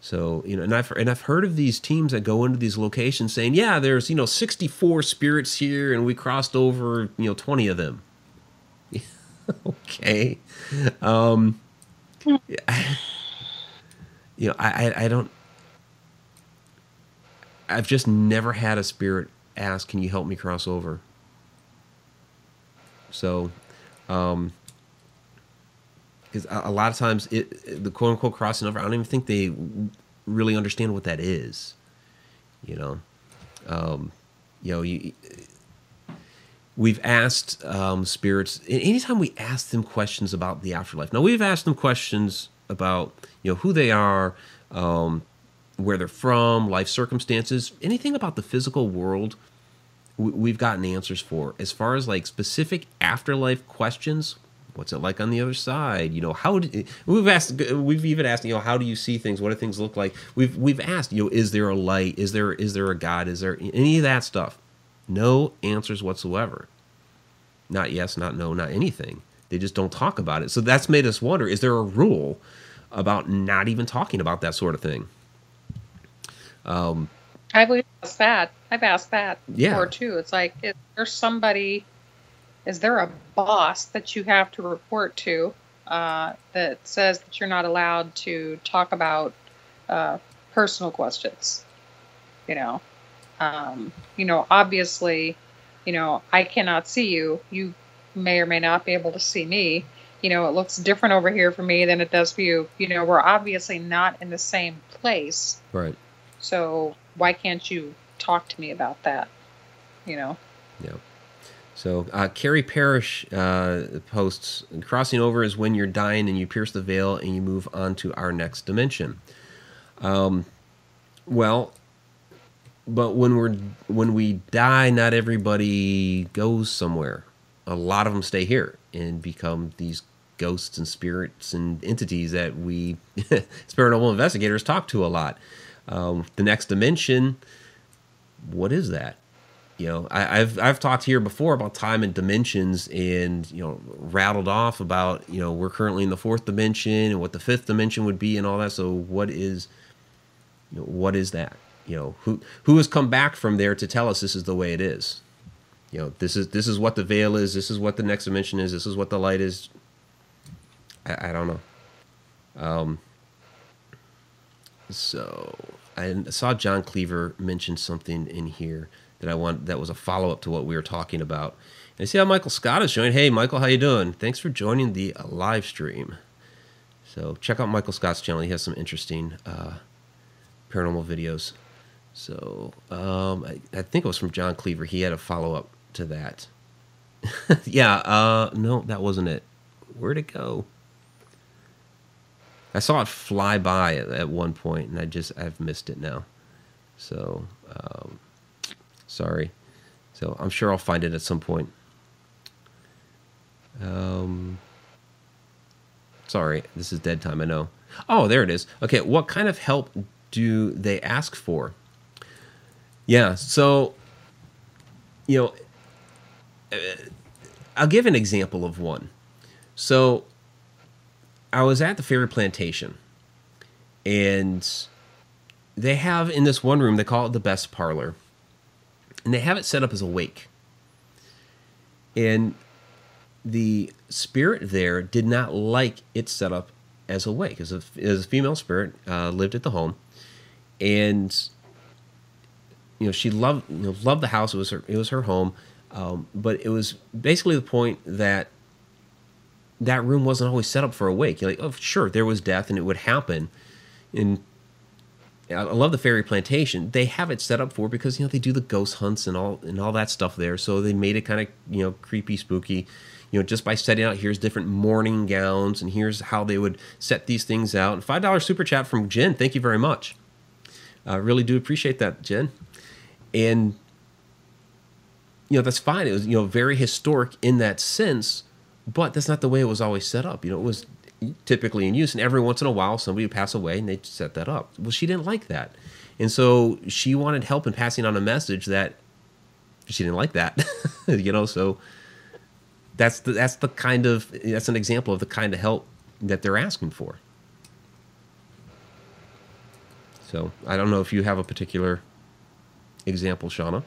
So, you know, and I've heard of these teams that go into these locations saying, yeah, there's, you know, 64 spirits here, and we crossed over, you know, 20 of them. Okay. You know, I don't, I've just never had a spirit ask, can you help me cross over? So, because a lot of times the quote-unquote crossing over, I don't even think they really understand what that is, you know. We've asked spirits, anytime we ask them questions about the afterlife. Now, we've asked them questions about, you know, who they are, where they're from, life circumstances, anything about the physical world, we've gotten answers for. As far as, like, specific afterlife questions, what's it like on the other side? You know, we've even asked, you know, how do you see things? What do things look like? We've asked, you know, is there a light? Is there a God? Is there any of that stuff? No answers whatsoever. Not yes, not no, not anything. They just don't talk about it. So that's made us wonder, is there a rule about not even talking about that sort of thing? I've asked that yeah. Before too. It's like, is there somebody, is there a boss that you have to report to that says that you're not allowed to talk about personal questions? You know, obviously, you know, I cannot see you. You may or may not be able to see me. You know, it looks different over here for me than it does for you. You know, we're obviously not in the same place. Right. So why can't you talk to me about that? You know? Yeah. So Carrie Parrish posts, crossing over is when you're dying and you pierce the veil and you move on to our next dimension. Well, but when we die, not everybody goes somewhere. A lot of them stay here and become these ghosts and spirits and entities that we, as paranormal investigators, talk to a lot. The next dimension, what is that? You know, I've talked here before about time and dimensions, and, you know, rattled off about, you know, we're currently in the 4th dimension and what the 5th dimension would be and all that. So what is that? You know, who has come back from there to tell us this is the way it is? You know, this is what the veil is. This is what the next dimension is. This is what the light is. I don't know. So I saw John Cleaver mention something in here that was a follow-up to what we were talking about. And I see how Michael Scott is joining. Hey, Michael, how you doing? Thanks for joining the live stream. So check out Michael Scott's channel. He has some interesting paranormal videos. So I think it was from John Cleaver. He had a follow-up to that. Yeah, no, that wasn't it. Where'd it go? I saw it fly by at one point, and I've missed it now. So... sorry. So I'm sure I'll find it at some point. Sorry, this is dead time, I know. Oh, there it is. Okay, what kind of help do they ask for? Yeah, so, you know, I'll give an example of one. So I was at the Fairy Plantation, and they have in this one room, they call it the Best Parlor. And they have it set up as a wake. And the spirit there did not like it set up as a wake. As a female spirit, lived at the home. And, you know, she loved the house. It was her home. But it was basically the point that that room wasn't always set up for a wake. You're like, oh, sure, there was death, and it would happen. And I love the Fairy Plantation. They have it set up for because, you know, they do the ghost hunts and all that stuff there. So they made it kind of, you know, creepy, spooky, you know, just by setting out, here's different mourning gowns, and here's how they would set these things out. And $5 super chat from Jen. Thank you very much. I really do appreciate that, Jen. And, you know, that's fine. It was, you know, very historic in that sense, but that's not the way it was always set up. You know, it was typically in use, and every once in a while somebody would pass away and they'd set that up. Well, she didn't like that. And so she wanted help in passing on a message that she didn't like that, you know, so that's an example of the kind of help that they're asking for. So I don't know if you have a particular example, Shauna.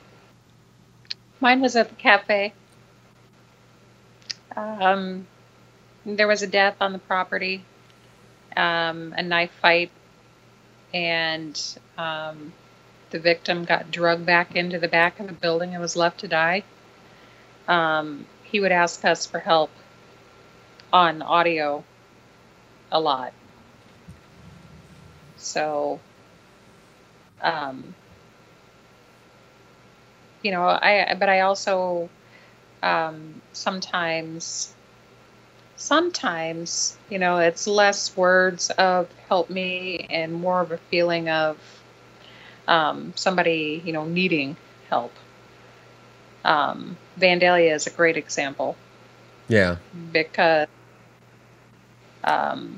Mine was at the cafe. There was a death on the property, a knife fight, and the victim got drugged back into the back of the building and was left to die. He would ask us for help on audio a lot. So, you know, but I also sometimes, you know, it's less words of help me and more of a feeling of somebody, you know, needing help. Vandalia is a great example. Yeah. Because $2,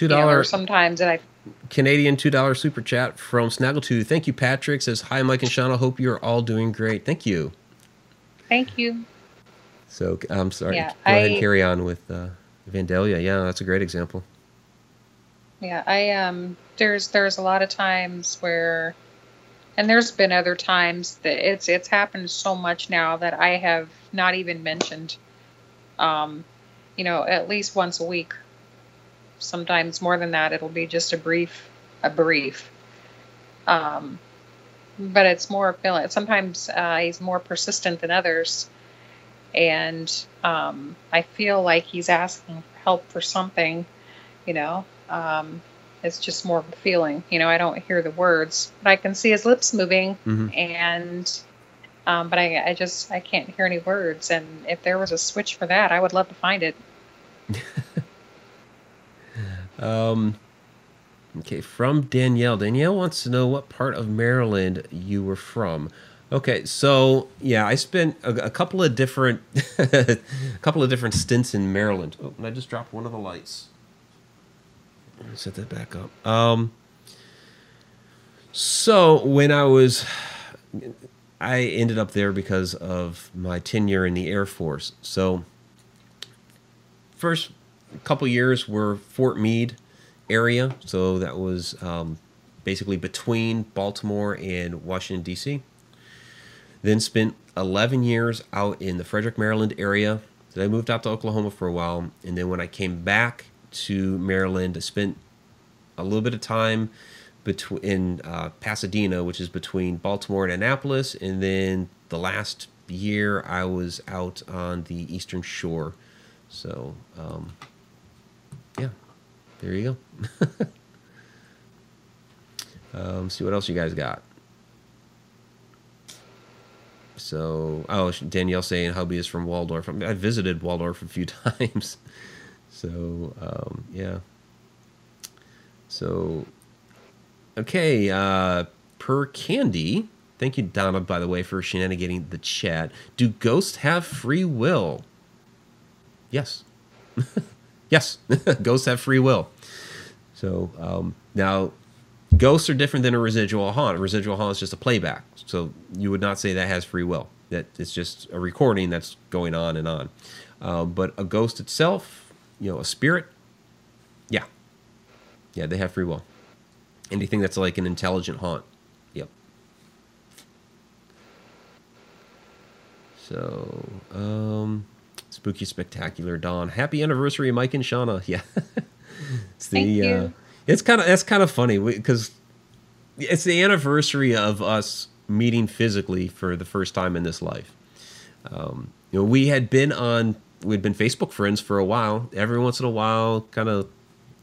you know, sometimes I Canadian $2 super chat from Snaggletooth. Thank you, Patrick. Says, hi, Mike and Shauna. Hope you're all doing great. Thank you. Thank you. So I'm sorry. Yeah, Go ahead and carry on with Vandalia. Yeah, that's a great example. Yeah, there's a lot of times where, and there's been other times that it's happened so much now that I have not even mentioned. You know, at least once a week. Sometimes more than that, it'll be just a brief. But it's more feeling. Sometimes he's more persistent than others, and I feel like he's asking help for something. You know, it's just more of a feeling. You know, I don't hear the words, but I can see his lips moving, mm-hmm. and but I can't hear any words. And if there was a switch for that, I would love to find it. Okay, from Danielle. Danielle wants to know what part of Maryland you were from. Okay, so yeah, I spent a couple of different stints in Maryland. Oh, and I just dropped one of the lights. Let me set that back up. So when I ended up there because of my tenure in the Air Force. So first couple years were Fort Meade area, so that was basically between Baltimore and Washington, D.C. Then spent 11 years out in the Frederick, Maryland area. Then I moved out to Oklahoma for a while, and then when I came back to Maryland, I spent a little bit of time in Pasadena, which is between Baltimore and Annapolis, and then the last year I was out on the Eastern Shore. So, yeah, there you go. See what else you guys got. So, oh, Danielle saying hubby is from Waldorf. I visited Waldorf a few times. So, yeah. So, okay, per Candy. Thank you, Donna, by the way, for shenanigating the chat. Do ghosts have free will? Yes. Yes, ghosts have free will. So now, ghosts are different than a residual haunt. A residual haunt is just a playback. So you would not say that has free will. That it's just a recording that's going on and on. But a ghost itself, you know, a spirit, yeah. Yeah, they have free will. Anything that's like an intelligent haunt. Yep. So, Spooky Spectacular Dawn. Happy anniversary, Mike and Shauna. Yeah. Thank you. It's kind of funny because it's the anniversary of us meeting physically for the first time in this life. You know, we'd been Facebook friends for a while. Every once in a while, kind of,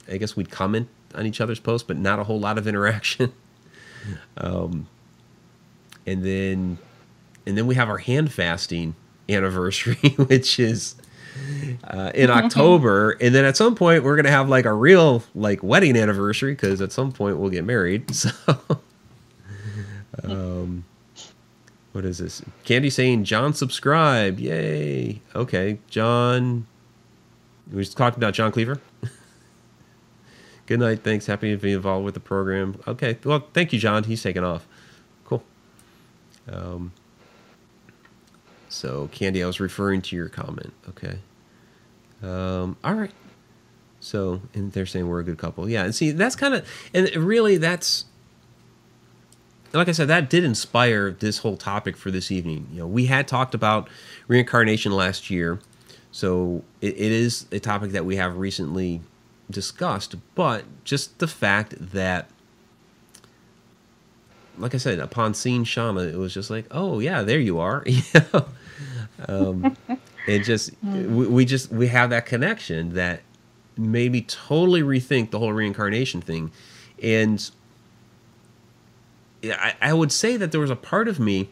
I guess we'd comment on each other's posts, but not a whole lot of interaction. And then we have our hand fasting anniversary, which is in October. And then at some point we're going to have like a real like wedding anniversary, because at some point we'll get married. So, what is this? Candy saying John subscribed. Yay. Okay. John. We just talked about John Cleaver. Good night. Thanks. Happy to be involved with the program. Okay. Well, thank you, John. He's taking off. Cool. So, Candy, I was referring to your comment. Okay. All right. So, and they're saying we're a good couple. Yeah, and see, that's kind of, and really that's, like I said, that did inspire this whole topic for this evening. You know, we had talked about reincarnation last year, so it is a topic that we have recently discussed, but just the fact that, like I said, upon seeing Shauna, it was just like, oh yeah, there you are. You know? It just, we have that connection that made me totally rethink the whole reincarnation thing. And I would say that there was a part of me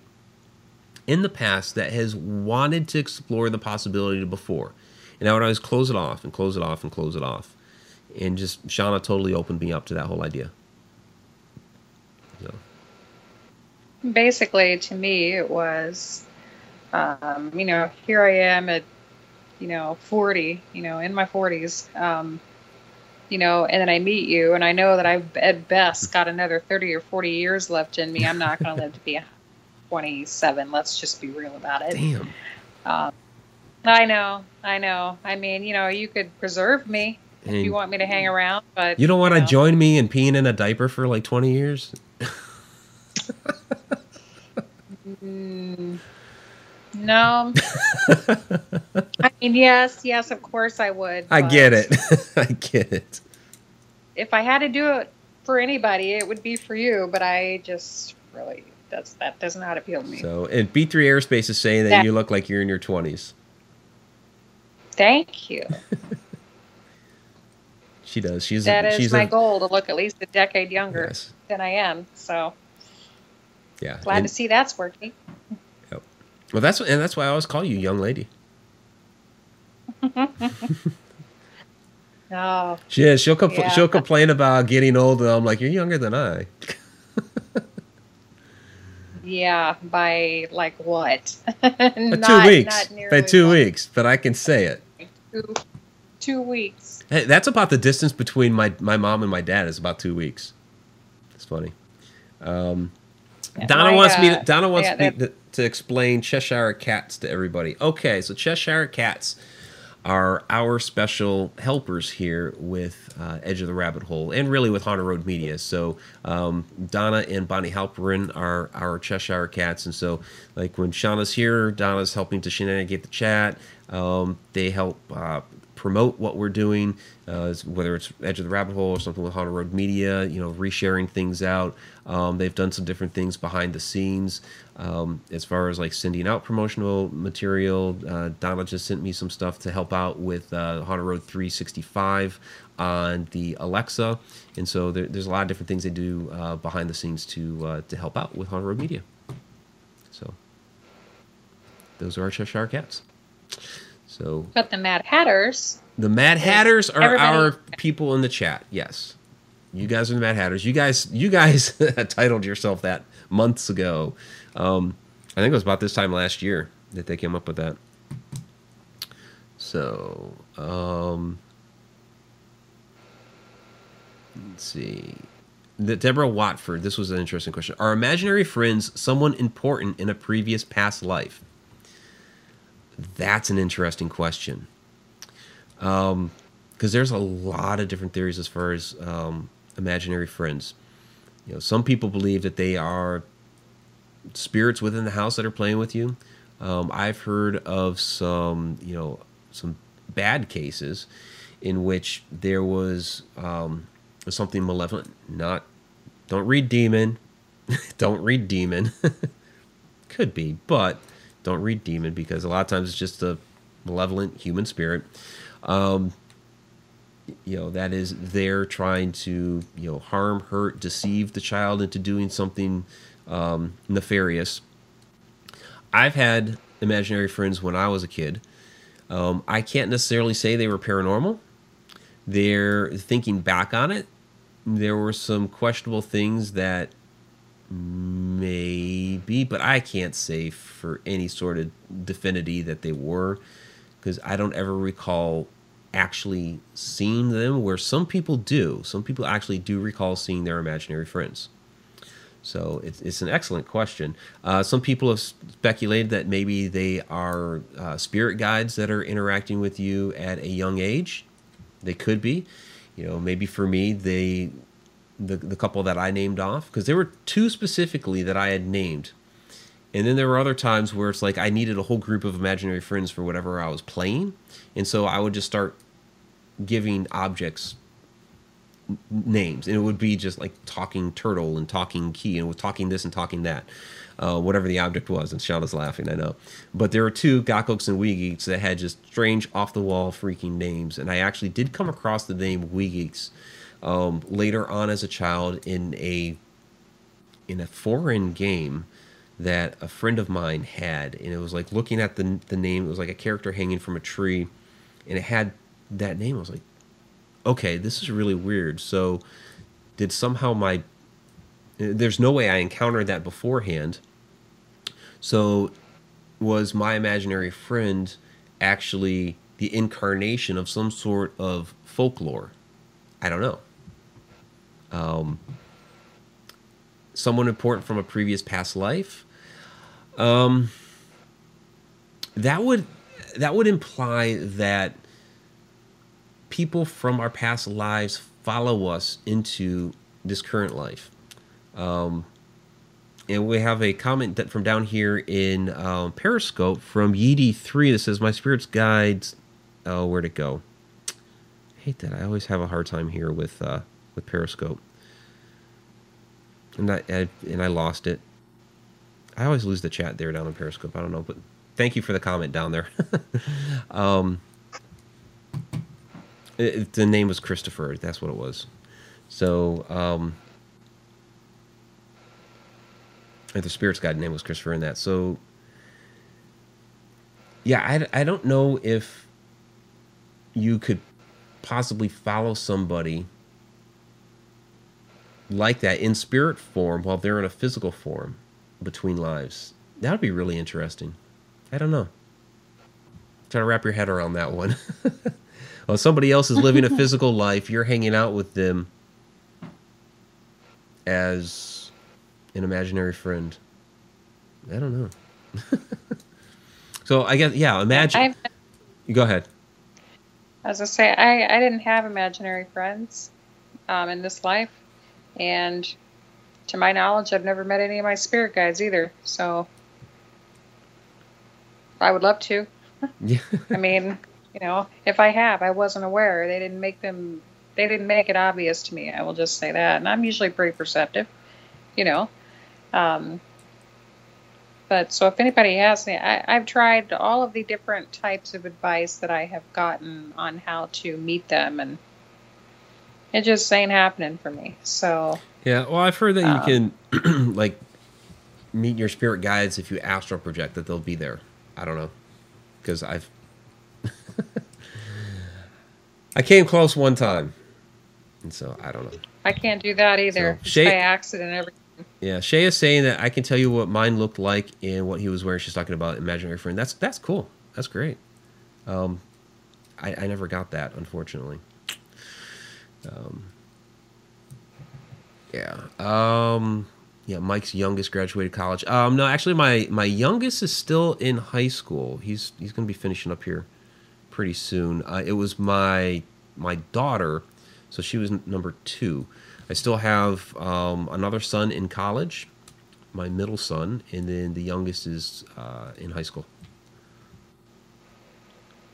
in the past that has wanted to explore the possibility before. And I would always close it off and close it off and close it off. And just Shauna totally opened me up to that whole idea. So. Basically, to me, it was, you know, here I am at, you know, 40, you know, in my 40s, you know, and then I meet you, and I know that I've at best got another 30 or 40 years left in me. I'm not going to live to be 27. Let's just be real about it. Damn. I know. I mean, you know, you could preserve me if you want me to hang around, but you don't want to join me in peeing in a diaper for like 20 years. No. I mean, yes, of course I would. I get it. If I had to do it for anybody, it would be for you, but I just really, that does not appeal to me. So, and B3 Aerospace is saying that you look like you're in your 20s. Thank you. She does. That is my goal, to look at least a decade younger than I am, so... Yeah. Glad to see that's working. Yep. Well, that's why I always call you young lady. Oh. Yeah, she'll complain about getting older. I'm like, you're younger than I. Yeah, by like what? By two weeks, but I can say it. 2 weeks. Hey, that's about the distance between my mom and my dad is about 2 weeks. It's funny. Donna wants me to explain Cheshire Cats to everybody. Okay, so Cheshire Cats are our special helpers here with Edge of the Rabbit Hole and really with Haunted Road Media. So Donna and Bonnie Halperin are our Cheshire Cats. And so like when Shauna's here, Donna's helping to shenanigate the chat. They help promote what we're doing, whether it's Edge of the Rabbit Hole or something with Haunted Road Media, you know, resharing things out. They've done some different things behind the scenes as far as like sending out promotional material. Donna just sent me some stuff to help out with Haunted Road 365 on the Alexa. And so there's a lot of different things they do behind the scenes to help out with Haunted Road Media. So those are our Cheshire Cats. So, but the Mad Hatters. The Mad Hatters are our people in the chat. Yes, you guys are the Mad Hatters. You guys titled yourself that months ago. I think it was about this time last year that they came up with that. So, let's see. Deborah Watford. This was an interesting question. Are imaginary friends someone important in a previous past life? That's an interesting question, because there's a lot of different theories as far as imaginary friends. You know, some people believe that they are spirits within the house that are playing with you. I've heard of some bad cases in which there was something malevolent. Don't read demon. Could be, but. Don't read demon, because a lot of times it's just a malevolent human spirit. You know, that is there trying to, you know, harm, hurt, deceive the child into doing something nefarious. I've had imaginary friends when I was a kid. I can't necessarily say they were paranormal. They're thinking back on it. There were some questionable things that maybe, but I can't say for any sort of definity that they were, because I don't ever recall actually seeing them, where some people do. Some people actually do recall seeing their imaginary friends. So it's an excellent question. Some people have speculated that maybe they are spirit guides that are interacting with you at a young age. They could be. You know, maybe for me, the couple that I named off, because there were two specifically that I had named. And then there were other times where it's like I needed a whole group of imaginary friends for whatever I was playing. And so I would just start giving objects names. And it would be just like talking turtle and talking key and talking this and talking that, whatever the object was. And Shauna's laughing, I know. But there were two Gokooks and Weegeeks that had just strange off-the-wall freaking names. And I actually did come across the name Weegeeks later on as a child in a foreign game that a friend of mine had, and it was like looking at the name. It was like a character hanging from a tree, and it had that name. I was like, okay, this is really weird. So did somehow there's no way I encountered that beforehand. So was my imaginary friend actually the incarnation of some sort of folklore? I don't know. Someone important from a previous past life. That would imply that people from our past lives follow us into this current life. And we have a comment that from down here in Periscope from Yeedy3 that says, "My spirits guides." Oh, where'd it go? I hate that. I always have a hard time here with Periscope. And I lost it. I always lose the chat there down in Periscope. I don't know, but thank you for the comment down there. The name was Christopher. That's what it was. So the spirit's guide name was Christopher in that. So yeah, I don't know if you could possibly follow somebody like that in spirit form while they're in a physical form between lives. That would be really interesting. I don't know. Try to wrap your head around that one. Well, somebody else is living a physical life. You're hanging out with them as an imaginary friend. I don't know. So I guess, yeah, imagine. You go ahead. I was going to say, I didn't have imaginary friends in this life. And to my knowledge, I've never met any of my spirit guides either. So I would love to. Yeah. I mean, you know, if I have, I wasn't aware. They didn't make it obvious to me. I will just say that. And I'm usually pretty perceptive, you know. But so if anybody asks me, I've tried all of the different types of advice that I have gotten on how to meet them, and it just ain't happening for me. So yeah, well, I've heard that you can like meet your spirit guides if you astral project, that they'll be there. I don't know, because I came close one time, and so I don't know. I can't do that either. So, Shay, by accident, everything. Yeah, Shay is saying that I can tell you what mine looked like and what he was wearing. She's talking about imaginary friend. That's cool. That's great. I never got that, unfortunately. Yeah, Mike's youngest graduated college. No, actually my youngest is still in high school. He's going to be finishing up here pretty soon. It was my daughter, so she was number 2. I still have another son in college, my middle son, and then the youngest is in high school.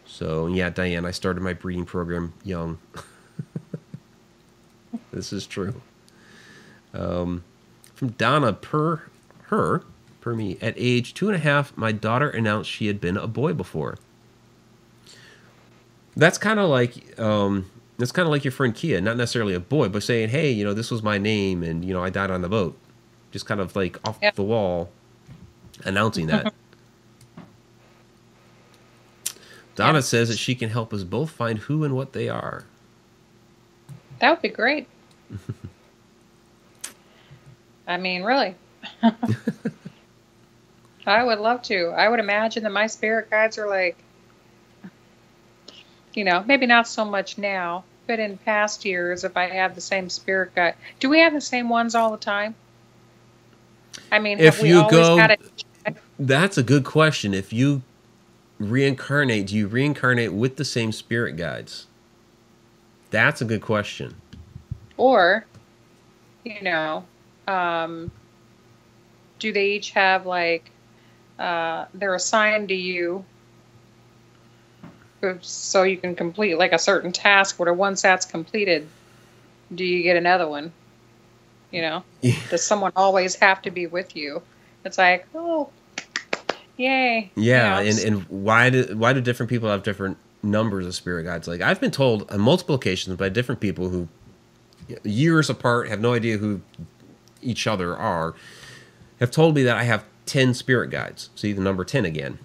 So, yeah, Diane, I started my breeding program young. This is true. From Donna, per her, for me. At age 2.5, my daughter announced she had been a boy before. That's kind of like your friend Kia, not necessarily a boy, but saying, hey, you know, this was my name, and you know, I died on the boat. Just kind of like off the wall, announcing that. Donna says that she can help us both find who and what they are. That would be great. I mean, really. I would love to. I would imagine that my spirit guides are like, you know, maybe not so much now, but in past years, if I have the same spirit guide. Do we have the same ones all the time? I mean, if you go, that's a good question. If you reincarnate, do you reincarnate with the same spirit guides? That's a good question. Or, you know, do they each have, like, they're assigned to you so you can complete, like, a certain task, where once that's completed, do you get another one? You know? Yeah. Does someone always have to be with you? It's like, oh, yay. Yeah, you know, and why do different people have different numbers of spirit guides? Like, I've been told on multiple occasions by different people who, years apart, have no idea who each other are, have told me that I have 10 spirit guides. See, the number 10 again.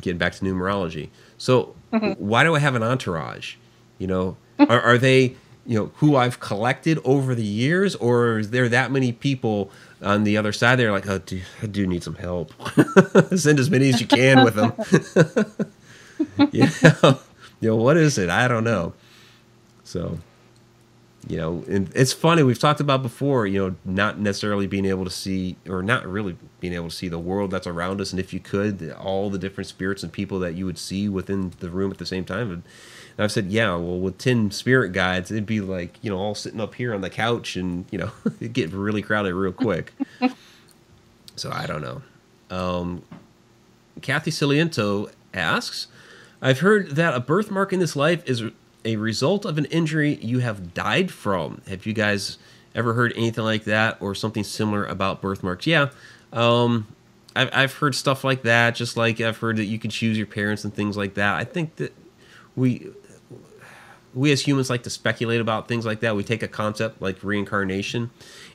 Getting back to numerology. So why do I have an entourage? You know, are they, you know, who I've collected over the years, or is there that many people on the other side? They're like, oh, I do need some help. Send as many as you can with them. You know, what is it? I don't know. So, you know, and it's funny. We've talked about before, you know, not necessarily being able to see, or not really being able to see the world that's around us. And if you could, all the different spirits and people that you would see within the room at the same time. And I've said, yeah, well, with 10 spirit guides, it'd be like, you know, all sitting up here on the couch and, you know, it'd get really crowded real quick. So I don't know. Kathy Ciliento asks, I've heard that a birthmark in this life is a result of an injury you have died from. Have you guys ever heard anything like that or something similar about birthmarks? Yeah, I've heard stuff like that, just like I've heard that you can choose your parents and things like that. I think that we as humans like to speculate about things like that. We take a concept like reincarnation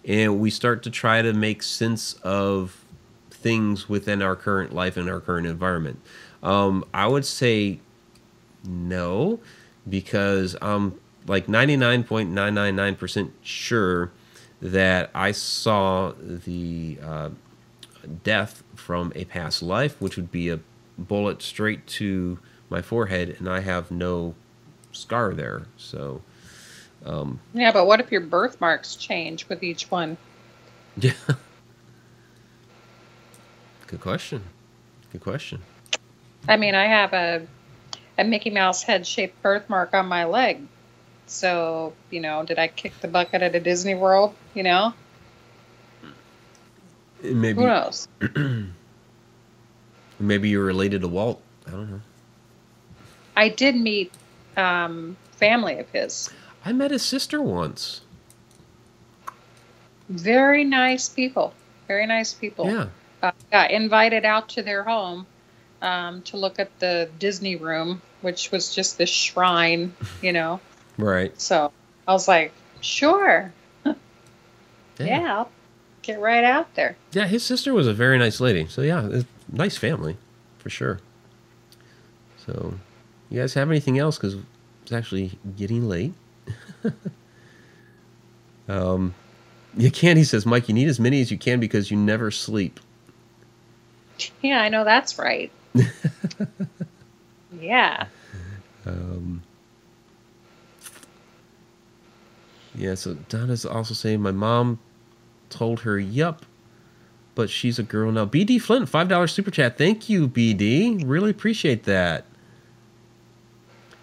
and we start to try to make sense of things within our current life and our current environment. I would say no, because I'm like 99.999% sure that I saw the death from a past life, which would be a bullet straight to my forehead, and I have no scar there. So, yeah, but what if your birthmarks change with each one? Yeah. Good question. Good question. I mean, I have a Mickey Mouse head-shaped birthmark on my leg. So, you know, did I kick the bucket at a Disney World, you know? Maybe, who knows? Maybe you're related to Walt. I don't know. I did meet family of his. I met his sister once. Very nice people. Very nice people. Yeah. Got invited out to their home. To look at the Disney room, which was just this shrine, you know. Right. So I was like, sure. Yeah, I'll get right out there. Yeah, his sister was a very nice lady. So, yeah, nice family for sure. So, you guys have anything else? Because it's actually getting late. Candy says, Mike, you need as many as you can because you never sleep. Yeah, I know that's right. Yeah. Yeah, so Donna's also saying, my mom told her, yup, but she's a girl now. BD Flint, $5 super chat. Thank you, BD. Really appreciate that.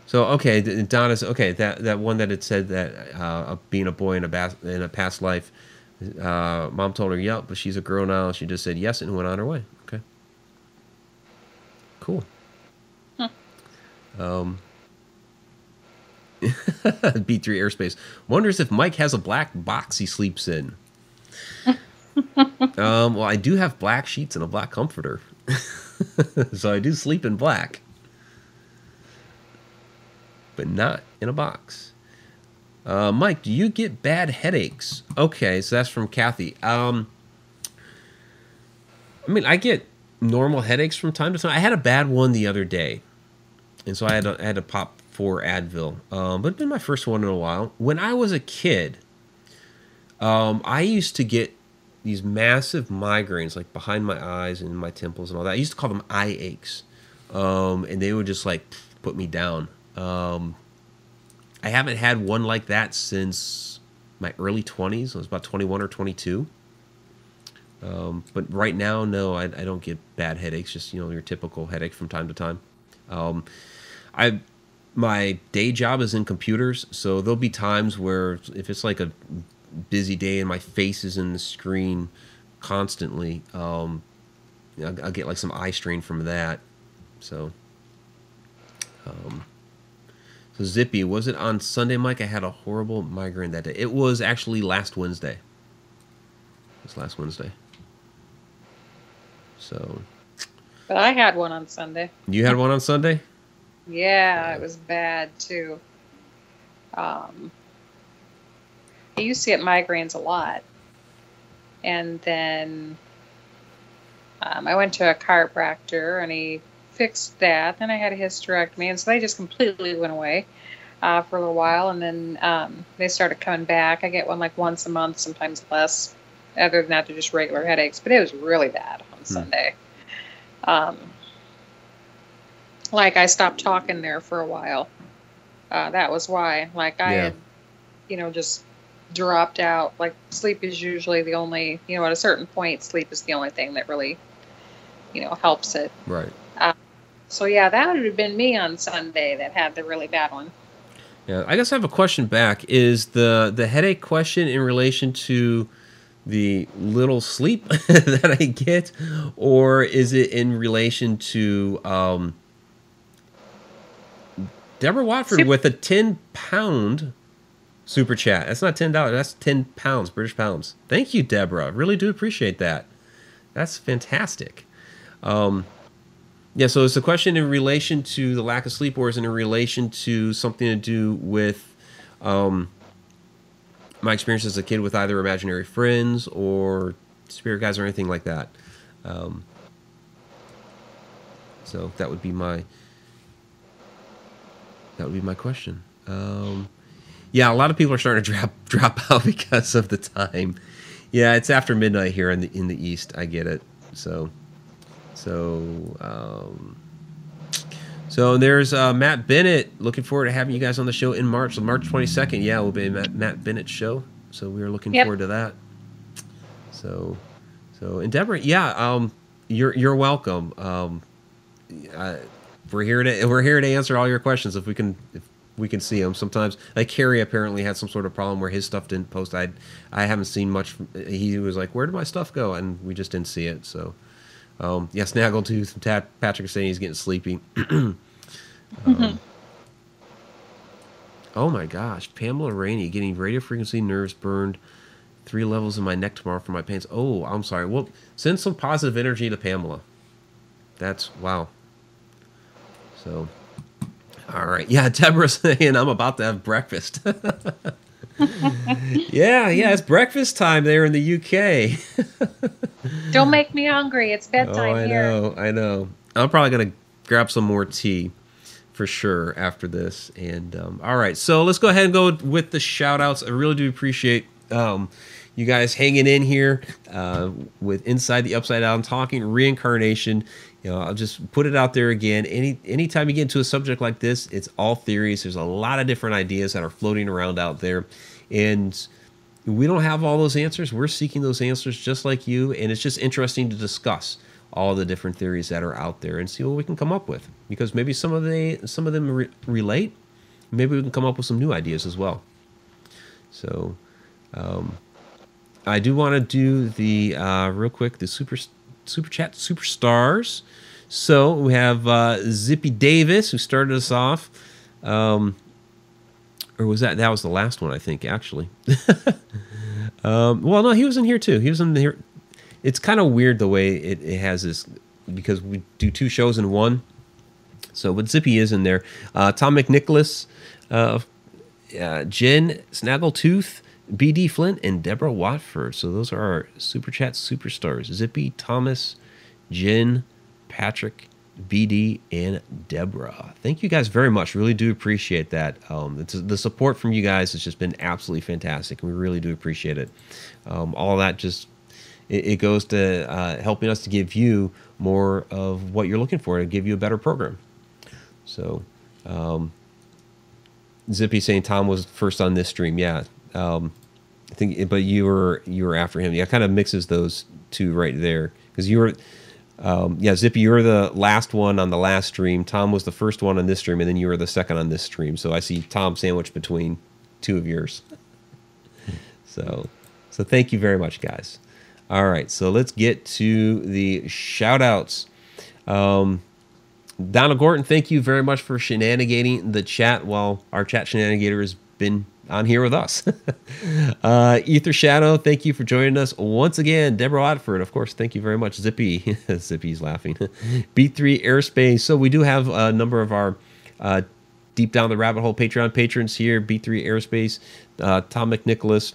So, okay, Donna's, okay, that one that had said that being a boy in a past life, mom told her, yup, but she's a girl now. She just said yes and went on her way. Okay. Cool. Huh. B3 Aerospace wonders if Mike has a black box he sleeps in. Well, I do have black sheets and a black comforter. So I do sleep in black. But not in a box. Mike, do you get bad headaches? Okay, so that's from Kathy. I mean, I get normal headaches from time to time. I had a bad one the other day. And so I had to pop 4 Advil. But it's been my first one in a while. When I was a kid, I used to get these massive migraines, like behind my eyes and my temples and all that. I used to call them eye aches. And they would just, like, put me down. I haven't had one like that since my early 20s. I was about 21 or 22. But right now, no, I don't get bad headaches. Just, you know, your typical headache from time to time. My day job is in computers, so there'll be times where if it's like a busy day and my face is in the screen constantly, I'll get like some eye strain from that. So, so Zippy, was it on Sunday, Mike? I had a horrible migraine that day. It was actually last Wednesday. It was last Wednesday. So. But I had one on Sunday. You had one on Sunday? Yeah, it was bad too. I used to get migraines a lot, and then I went to a chiropractor and he fixed that. Then I had a hysterectomy, and so they just completely went away for a little while. And then they started coming back. I get one like once a month, sometimes less. Other than that, they're just regular headaches. But it was really bad on Sunday. Like, I stopped talking there for a while. That was why. Like, I had, you know, just dropped out. Like, sleep is usually the only, you know, at a certain point, sleep is the only thing that really, you know, helps it. Right. So, yeah, that would have been me on Sunday that had the really bad one. Yeah, I guess I have a question back. Is the headache question in relation to the little sleep that I get, or is it in relation to... Deborah Watford with a 10-pound super chat. That's not $10. That's 10 pounds, British pounds. Thank you, Deborah. Really do appreciate that. That's fantastic. Yeah, so is the question in relation to the lack of sleep, or is it in relation to something to do with my experience as a kid with either imaginary friends or spirit guides or anything like that? So that would be my... That would be my question. Yeah, a lot of people are starting to drop out because of the time. Yeah, it's after midnight here in the East. I get it. So there's Matt Bennett. Looking forward to having you guys on the show in March, so March 22nd. Yeah, it will be a Matt Bennett show. So we are looking forward to that. So and Deborah, yeah, you're welcome. We're here to answer all your questions if we can see them. Sometimes, like Carrie apparently had some sort of problem where his stuff didn't post. I haven't seen much. He was like, "Where did my stuff go?" And we just didn't see it. So, yeah, Snaggletooth. Patrick is saying he's getting sleepy. Oh my gosh, Pamela Rainey getting radio frequency nerves burned. 3 levels in my neck tomorrow for my pains. Oh, I'm sorry. Well, send some positive energy to Pamela. That's wow. So, all right. Yeah, Deborah's saying I'm about to have breakfast. yeah, it's breakfast time there in the UK. Don't make me hungry. It's bedtime here. I know. I'm probably going to grab some more tea for sure after this. And all right, so let's go ahead and go with the shout-outs. I really do appreciate you guys hanging in here with Inside the Upside Down, talking reincarnation. You know, I'll just put it out there again. Anytime you get into a subject like this, it's all theories. There's a lot of different ideas that are floating around out there. And we don't have all those answers. We're seeking those answers just like you. And it's just interesting to discuss all the different theories that are out there and see what we can come up with. Because maybe some of them relate. Maybe we can come up with some new ideas as well. So I do want to do the, real quick, the Super Chat Superstars. So we have Zippy Davis, who started us off. Or was that? That was the last one, I think, actually. Well, no, he was in here, too. He was in here it's kind of weird the way it has this, because we do two shows in one. So, but Zippy is in there. Tom McNicholas, Jen, Snaggletooth, B.D. Flint, and Deborah Watford. So those are our Super Chat superstars. Zippy, Thomas, Jen, Patrick, B.D., and Deborah. Thank you guys very much. Really do appreciate that. The support from you guys has just been absolutely fantastic. We really do appreciate it. All that just... It goes to helping us to give you more of what you're looking for, to give you a better program. So, Zippy saying Tom was first on this stream. Yeah, I think, but you were after him. Yeah, it kind of mixes those two right there, because you were, yeah, Zippy, you were the last one on the last stream. Tom was the first one on this stream, and then you were the second on this stream. So I see Tom sandwiched between two of yours. So thank you very much, guys. All right, so let's get to the shout-outs. Donald Gorton, thank you very much for shenanigating the chat while our chat shenanigator has been on here with us. Ether Shadow, thank you for joining us once again. Deborah Watford, of course, thank you very much. Zippy, Zippy's laughing. B3 Aerospace, so we do have a number of our Deep Down the Rabbit Hole Patreon patrons here. B3 Aerospace, Tom McNicholas,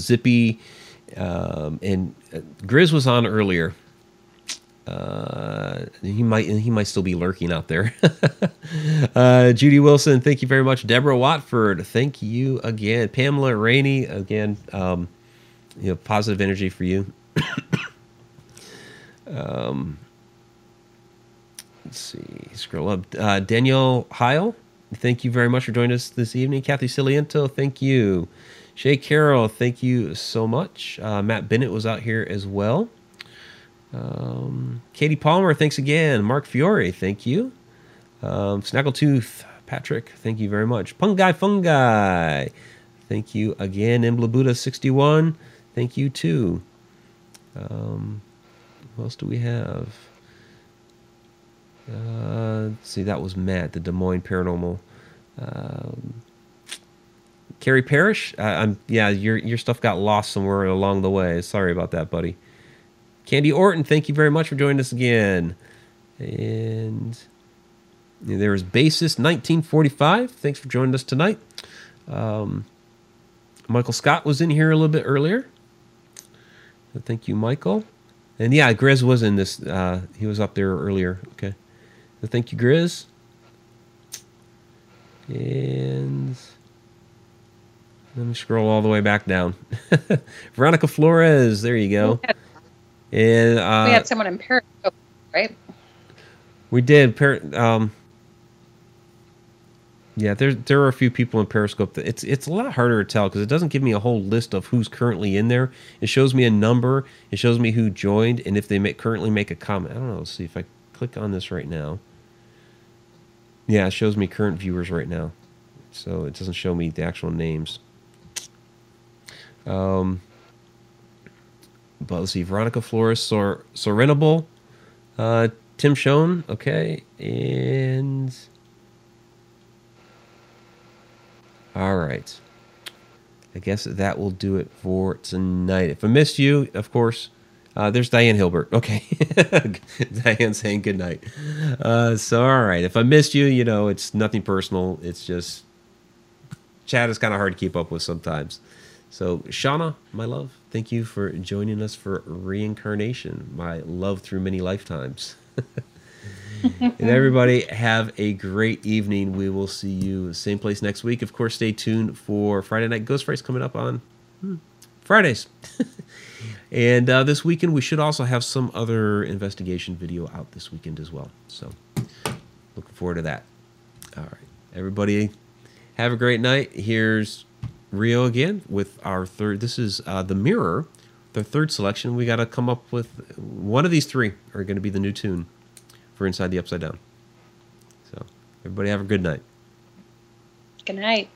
Zippy, and Grizz was on earlier. He might still be lurking out there. Judy Wilson, thank you very much. Deborah Watford, thank you again. Pamela Rainey, again, you know, positive energy for you. Let's see, scroll up. Daniel Heil, thank you very much for joining us this evening. Kathy Ciliento, thank you. Shay Carroll, thank you so much. Matt Bennett was out here as well. Katie Palmer, thanks again. Mark Fiore, thank you. Snaggletooth, Patrick, thank you very much. Fungi, thank you again. Emblabuddha61, thank you too. Who else do we have? Let's see, that was Matt, the Des Moines Paranormal. Carrie Parrish, yeah, your stuff got lost somewhere along the way. Sorry about that, buddy. Candy Orton, thank you very much for joining us again. And there was Bassist 1945. Thanks for joining us tonight. Michael Scott was in here a little bit earlier. So thank you, Michael. And yeah, Grizz was in this. He was up there earlier. Okay. So thank you, Grizz. And... let me scroll all the way back down. Veronica Flores, there you go. And we had someone in Paris, right? We did. Yeah, there are a few people in Periscope. That it's a lot harder to tell because it doesn't give me a whole list of who's currently in there. It shows me a number. It shows me who joined and if they currently make a comment. I don't know. Let's see if I click on this right now. Yeah, it shows me current viewers right now. So it doesn't show me the actual names. But let's see, Veronica Flores, Sorenable, Tim Schoen, okay, and all right, I guess that will do it for tonight. If I missed you, of course, there's Diane Hilbert, okay, Diane's saying good night. So all right, if I missed you, you know, it's nothing personal, it's just chat is kind of hard to keep up with sometimes. So, Shauna, my love, thank you for joining us for Reincarnation, my love through many lifetimes. And everybody, have a great evening. We will see you same place next week. Of course, stay tuned for Friday Night Ghost Frights coming up on Fridays. And this weekend, we should also have some other investigation video out this weekend as well. So, looking forward to that. All right, everybody, have a great night. Here's... Rio again with our third. This is The Mirror, their third selection. We got to come up with one of these three are going to be the new tune for Inside the Upside Down. So everybody have a good night. Good night.